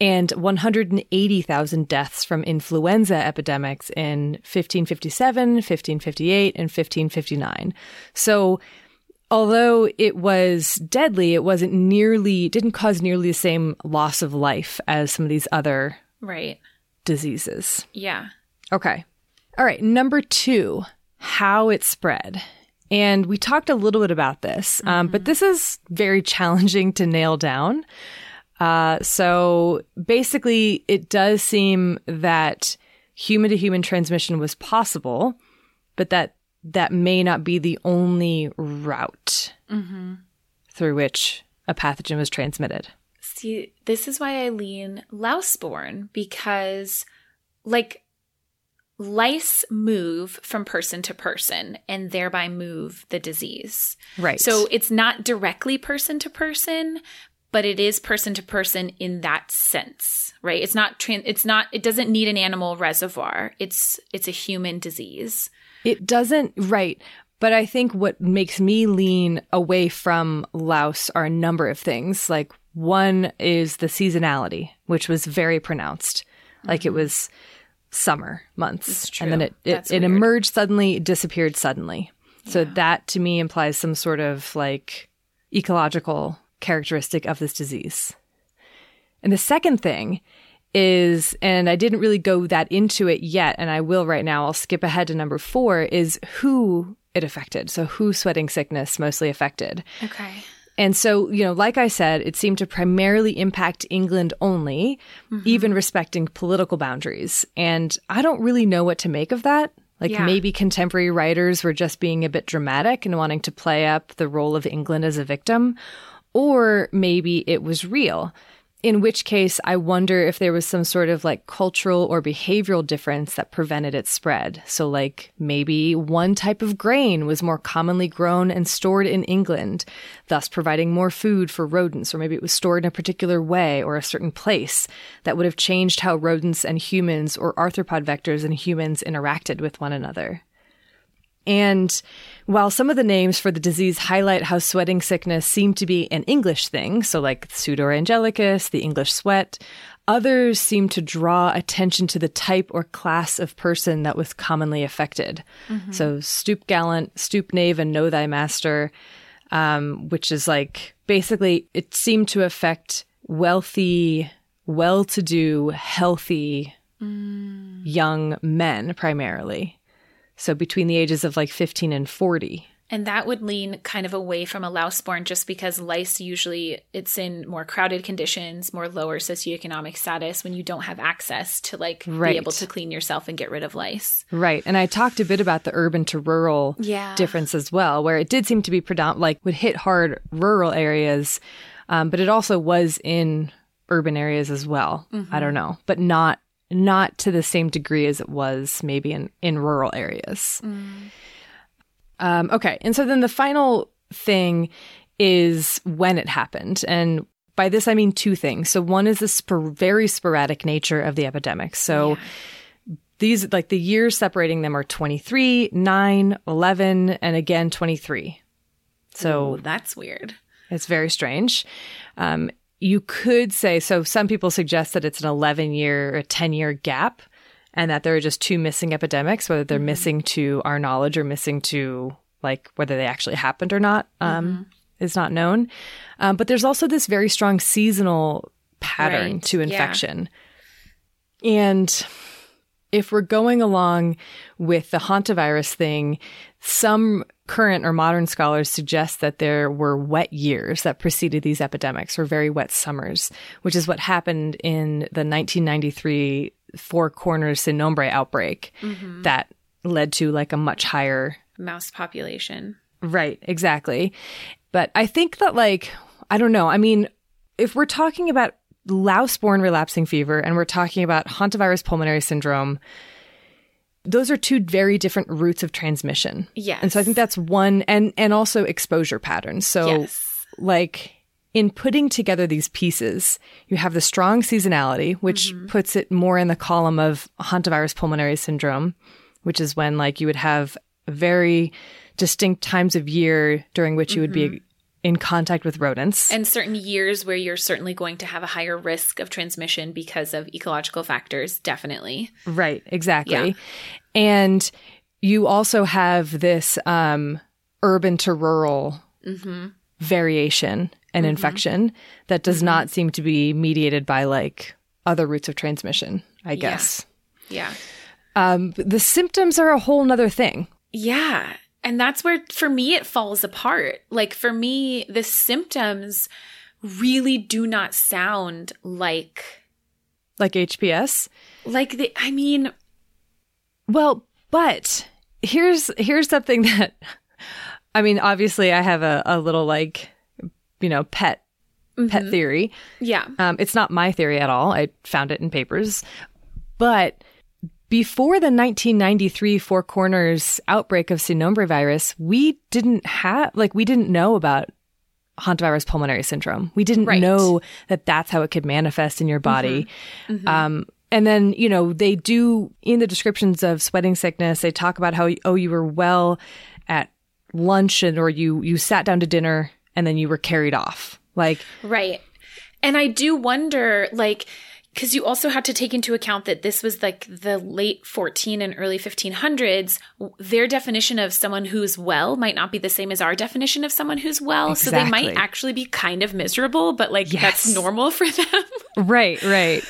and 180,000 deaths from influenza epidemics in 1557, 1558, and 1559. So although it was deadly, it didn't cause nearly the same loss of life as some of these other diseases. Yeah. Okay. All right. Number two, how it spread. And we talked a little bit about this, but this is very challenging to nail down. So basically, it does seem that human-to-human transmission was possible, but that may not be the only route through which a pathogen was transmitted. See, this is why I lean louse-borne, because, lice move from person to person and thereby move the disease. Right. So it's not directly person to person, but it is person to person in that sense, right? It's not it doesn't need an animal reservoir. It's a human disease. It doesn't, right. But I think what makes me lean away from louse are a number of things. One is the seasonality, which was very pronounced. It was summer months, and then it emerged suddenly, it disappeared suddenly. Yeah. So that to me implies some sort of ecological characteristic of this disease. And the second thing is, and I didn't really go that into it yet, and I will right now, I'll skip ahead to number four, is who it affected. So who sweating sickness mostly affected. Okay. And so, like I said, it seemed to primarily impact England only, even respecting political boundaries. And I don't really know what to make of that. Maybe contemporary writers were just being a bit dramatic and wanting to play up the role of England as a victim. Or maybe it was real, in which case I wonder if there was some sort of cultural or behavioral difference that prevented its spread. So maybe one type of grain was more commonly grown and stored in England, thus providing more food for rodents, or maybe it was stored in a particular way or a certain place that would have changed how rodents and humans, or arthropod vectors and humans, interacted with one another. And while some of the names for the disease highlight how sweating sickness seemed to be an English thing, so Pseudo Angelicus, the English sweat, others seem to draw attention to the type or class of person that was commonly affected. So stoop gallant, stoop knave, and know thy master, which is basically it seemed to affect wealthy, well-to-do, healthy young men primarily. So between the ages of 15 and 40. And that would lean kind of away from a louse-borne, just because lice usually, it's in more crowded conditions, more lower socioeconomic status, when you don't have access to be able to clean yourself and get rid of lice. Right. And I talked a bit about the urban to rural difference as well, where it did seem to be predominant, would hit hard rural areas, but it also was in urban areas as well. I don't know, but not to the same degree as it was maybe in rural areas. Okay. And so then the final thing is when it happened. And by this, I mean two things. So one is the very sporadic nature of the epidemic. So these, the years separating them are 23, 9, 11, and again, 23. So ooh, that's weird. It's very strange. You could say, so some people suggest that it's an 11-year or 10-year gap, and that there are just two missing epidemics, whether they're missing to our knowledge or missing to whether they actually happened or not is not known. But there's also this very strong seasonal pattern to infection. Yeah. And if we're going along with the hantavirus thing, some current or modern scholars suggest that there were wet years that preceded these epidemics, or very wet summers, which is what happened in the 1993 Four Corners Sin Nombre outbreak that led to a much higher mouse population. Right, exactly. But I think that I don't know. I mean, if we're talking about louse-borne relapsing fever and we're talking about hantavirus pulmonary syndrome, Those are two very different routes of transmission. Yes. And so I think that's one, and also exposure patterns. So yes. like in putting together these pieces, you have the strong seasonality, which mm-hmm. puts it more in the column of Hantavirus pulmonary syndrome, which is when like you would have very distinct times of year during which you would mm-hmm. be in contact with rodents. And certain years where you're certainly going to have a higher risk of transmission because of ecological factors, definitely. Right, exactly. Yeah. And you also have this urban to rural mm-hmm. variation and mm-hmm. infection that does mm-hmm. not seem to be mediated by like other routes of transmission, I guess. Yeah. The symptoms are a whole nother thing. Yeah. And that's where, for me, it falls apart. Like, for me, the symptoms really do not sound like... Like HPS? Like, the, I mean... Well, but here's the thing that... I mean, obviously, I have a little, like, you know, pet theory. Yeah. It's not my theory at all. I found it in papers. But... Before the 1993 Four Corners outbreak of Sin Nombre virus, we didn't know about Hantavirus pulmonary syndrome. We didn't right. know that that's how it could manifest in your body. Mm-hmm. Mm-hmm. And then, you know, they do, in the descriptions of sweating sickness, they talk about how, oh, you were well at lunch or you sat down to dinner and then you were carried off. Like, right. And I do wonder, like... Because you also had to take into account that this was like the late 1400s and early 1500s. Their definition of someone who's well might not be the same as our definition of someone who's well. Exactly. So they might actually be kind of miserable, but like yes. that's normal for them. Right, right.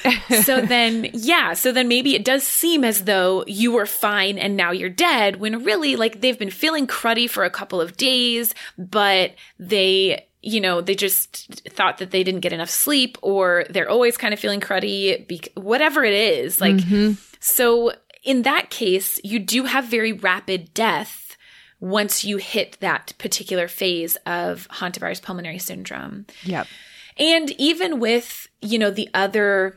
So then maybe it does seem as though you were fine and now you're dead, when really like they've been feeling cruddy for a couple of days, but they just thought that they didn't get enough sleep, or they're always kind of feeling cruddy, whatever it is. Like, mm-hmm. So in that case, you do have very rapid death once you hit that particular phase of Hantavirus pulmonary syndrome. Yep. And even with, the other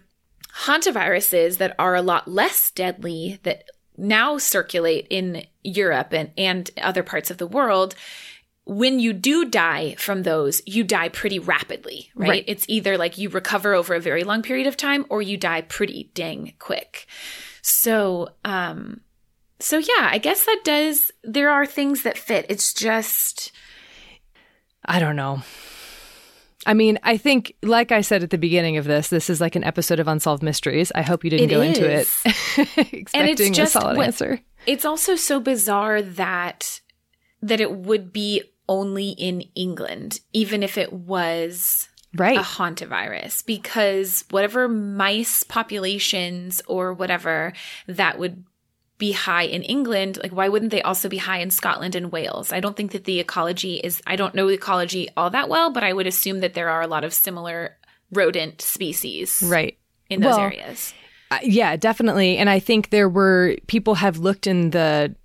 hantaviruses that are a lot less deadly that now circulate in Europe and other parts of the world, when you do die from those, you die pretty rapidly, right? It's either like you recover over a very long period of time or you die pretty dang quick. So, I guess that does – there are things that fit. It's just – I don't know. I mean, I think, like I said at the beginning of this is like an episode of Unsolved Mysteries. I hope you didn't go into it expecting a solid answer. It's also so bizarre that it would be only in England, even if it was a hantavirus, because whatever mice populations or whatever that would be high in England, like why wouldn't they also be high in Scotland and Wales? I don't think that the ecology is – I don't know the ecology all that well, but I would assume that there are a lot of similar rodent species in those areas. Yeah, definitely. And I think there were people have looked in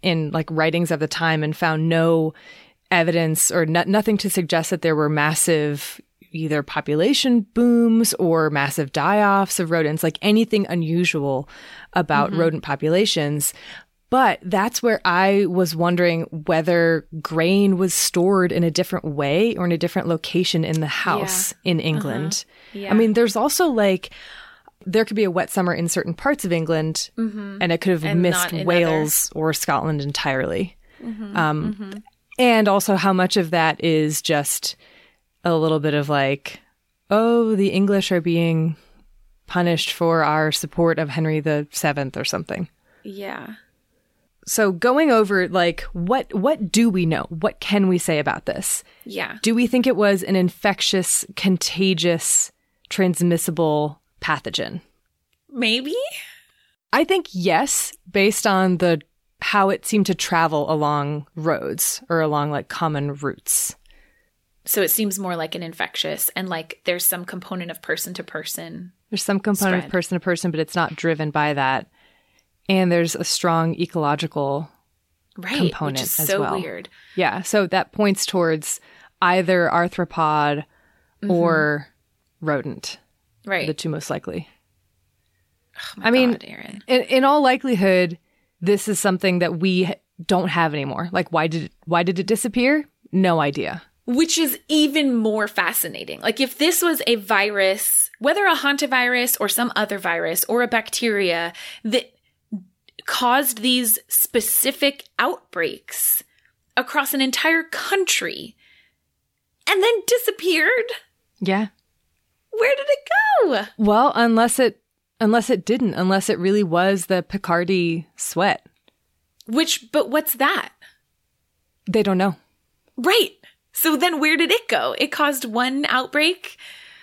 writings of the time and found no evidence or nothing to suggest that there were massive either population booms or massive die-offs of rodents, like anything unusual about mm-hmm. rodent populations. But that's where I was wondering whether grain was stored in a different way or in a different location in the house in England. Uh-huh. Yeah. I mean, there's also like... There could be a wet summer in certain parts of England, mm-hmm. and it could have missed Wales or Scotland entirely. Mm-hmm. Mm-hmm. And also how much of that is just a little bit of like, oh, the English are being punished for our support of Henry VII or something. Yeah. So going over, like, what do we know? What can we say about this? Yeah. Do we think it was an infectious, contagious, transmissible pathogen? Maybe? I think yes, based on how it seemed to travel along roads or along like common routes. So it seems more like an infectious, and like there's some component of person to person. There's some component spread. Of person to person, but it's not driven by that. And there's a strong ecological component which is as so well. Weird. Yeah. So that points towards either arthropod mm-hmm. or rodent. Right. The two most likely. Oh my God, Erin. In all likelihood, this is something that we don't have anymore. Like, why did it disappear? No idea. Which is even more fascinating. Like, if this was a virus, whether a hantavirus or some other virus or a bacteria that caused these specific outbreaks across an entire country and then disappeared. Yeah. Where did it go? Well, unless it really was the Picardy sweat. But what's that? They don't know. Right. So then where did it go? It caused one outbreak?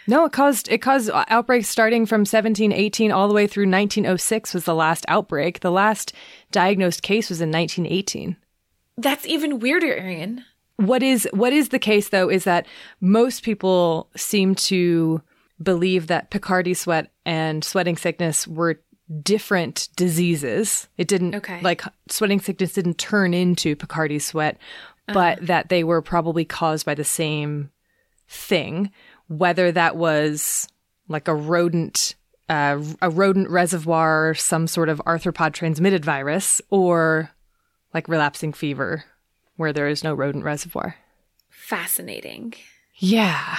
No, it caused outbreaks starting from 1718 all the way through 1906 was the last outbreak. The last diagnosed case was in 1918. That's even weirder, Erin. What is the case, though, is that most people seem to believe that Picardy sweat and sweating sickness were different diseases. It didn't, like, sweating sickness didn't turn into Picardy sweat, but that they were probably caused by the same thing, whether that was like a rodent reservoir, some sort of arthropod transmitted virus, or like relapsing fever where there is no rodent reservoir. Fascinating. Yeah.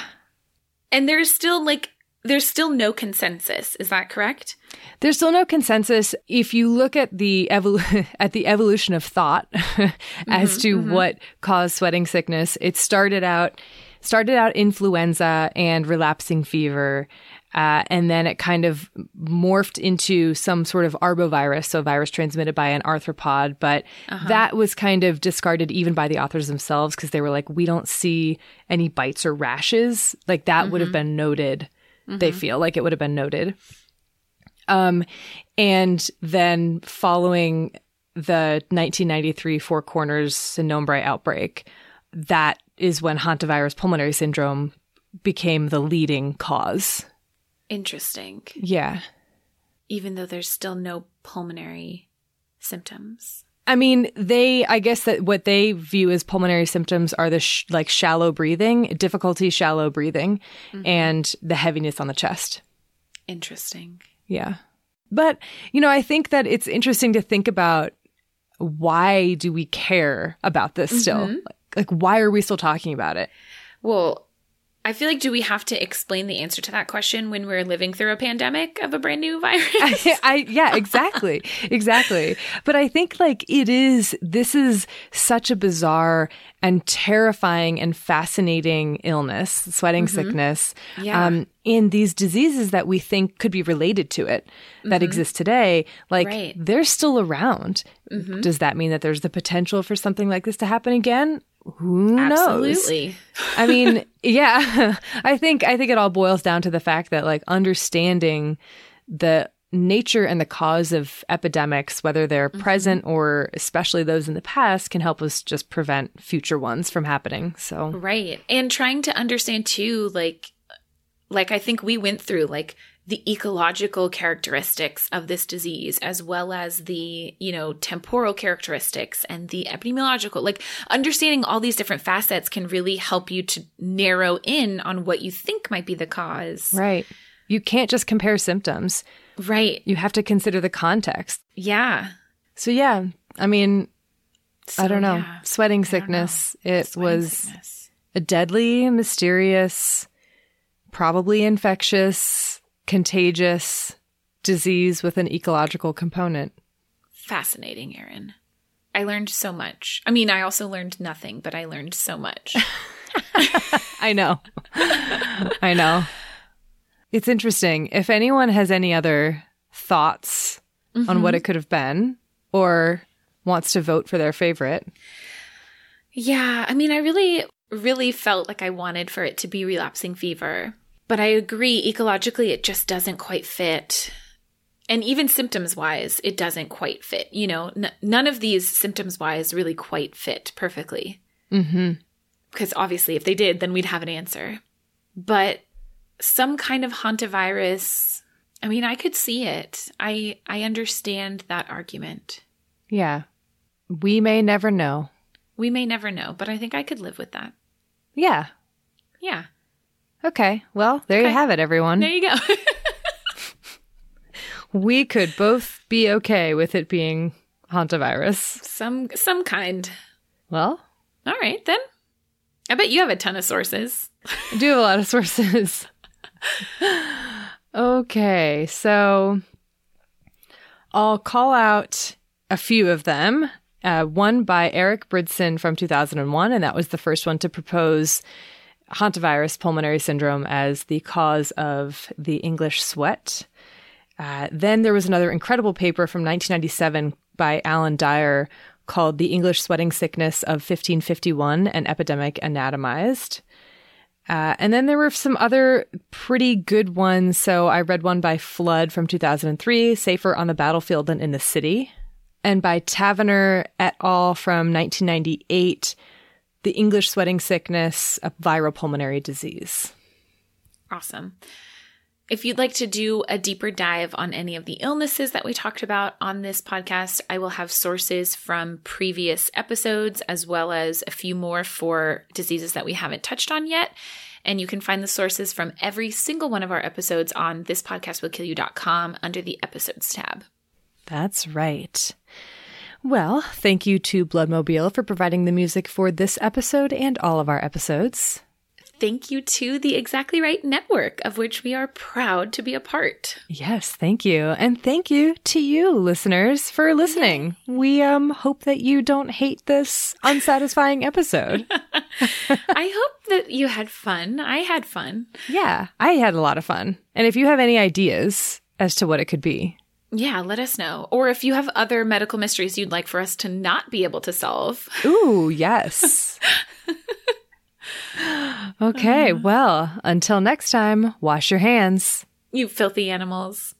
And there's still no consensus. Is that correct? There's still no consensus. If you look at the evolution of thought as to what caused sweating sickness, it started out influenza and relapsing fever, and then it kind of morphed into some sort of arbovirus, so a virus transmitted by an arthropod. But that was kind of discarded even by the authors themselves because they were like, we don't see any bites or rashes. Like, that would have been noted. They feel like it would have been noted. And then following the 1993 Four Corners Sin Nombre outbreak, that is when hantavirus pulmonary syndrome became the leading cause. Interesting. Yeah. Even though there's still no pulmonary symptoms. I mean, I guess that what they view as pulmonary symptoms are the shallow breathing, and the heaviness on the chest. Interesting. Yeah. But, you know, I think that it's interesting to think about, why do we care about this still? Like, why are we still talking about it? Well, I feel like, do we have to explain the answer to that question when we're living through a pandemic of a brand new virus? Yeah, exactly. Exactly. But I think, like, this is such a bizarre and terrifying and fascinating illness, sweating sickness, in these diseases that we think could be related to it that exist today. Like, they're still around. Does that mean that there's the potential for something like this to happen again? Who knows? Absolutely. I mean, yeah, I think it all boils down to the fact that, like, understanding the nature and the cause of epidemics, whether they're present or especially those in the past, can help us just prevent future ones from happening. So, right. And trying to understand too, like I think we went through, like, the ecological characteristics of this disease, as well as the, you know, temporal characteristics and the epidemiological, like, understanding all these different facets can really help you to narrow in on what you think might be the cause. Right. You can't just compare symptoms. Right. You have to consider the context. Yeah. So, yeah, I mean, I don't know. Yeah. Sweating sickness. It was a deadly, mysterious, probably infectious, contagious disease with an ecological component. Fascinating, Erin. I learned so much. I mean, I also learned nothing, but I learned so much. I know. It's interesting. If anyone has any other thoughts on what it could have been, or wants to vote for their favorite. Yeah. I mean, I really, really felt like I wanted for it to be relapsing fever. But I agree, ecologically, it just doesn't quite fit. And even symptoms-wise, it doesn't quite fit. You know, none of these symptoms-wise really quite fit perfectly. Because obviously, if they did, then we'd have an answer. But some kind of hantavirus, I mean, I could see it. I understand that argument. Yeah. We may never know. We may never know, but I think I could live with that. Yeah. Yeah. Okay. Well, there you have it, everyone. There you go. We could both be okay with it being hantavirus? Some kind. Well. All right, then. I bet you have a ton of sources. I do have a lot of sources. Okay, so I'll call out a few of them. One by Eric Bridson from 2001, and that was the first one to propose hantavirus pulmonary syndrome as the cause of the English sweat. Then there was another incredible paper from 1997 by Alan Dyer called The English Sweating Sickness of 1551, an Epidemic Anatomized. And then there were some other pretty good ones. So I read one by Flood from 2003, Safer on the Battlefield Than in the City. And by Taverner et al. From 1998, The English Sweating Sickness, a Viral Pulmonary Disease. Awesome. If you'd like to do a deeper dive on any of the illnesses that we talked about on this podcast, I will have sources from previous episodes as well as a few more for diseases that we haven't touched on yet. And you can find the sources from every single one of our episodes on thispodcastwillkillyou.com under the episodes tab. That's right. Well, thank you to Bloodmobile for providing the music for this episode and all of our episodes. Thank you to the Exactly Right Network, of which we are proud to be a part. Yes, thank you. And thank you to you, listeners, for listening. We hope that you don't hate this unsatisfying episode. I hope that you had fun. I had fun. Yeah, I had a lot of fun. And if you have any ideas as to what it could be, yeah, let us know. Or if you have other medical mysteries you'd like for us to not be able to solve. Ooh, yes. Okay, well, until next time, wash your hands. You filthy animals.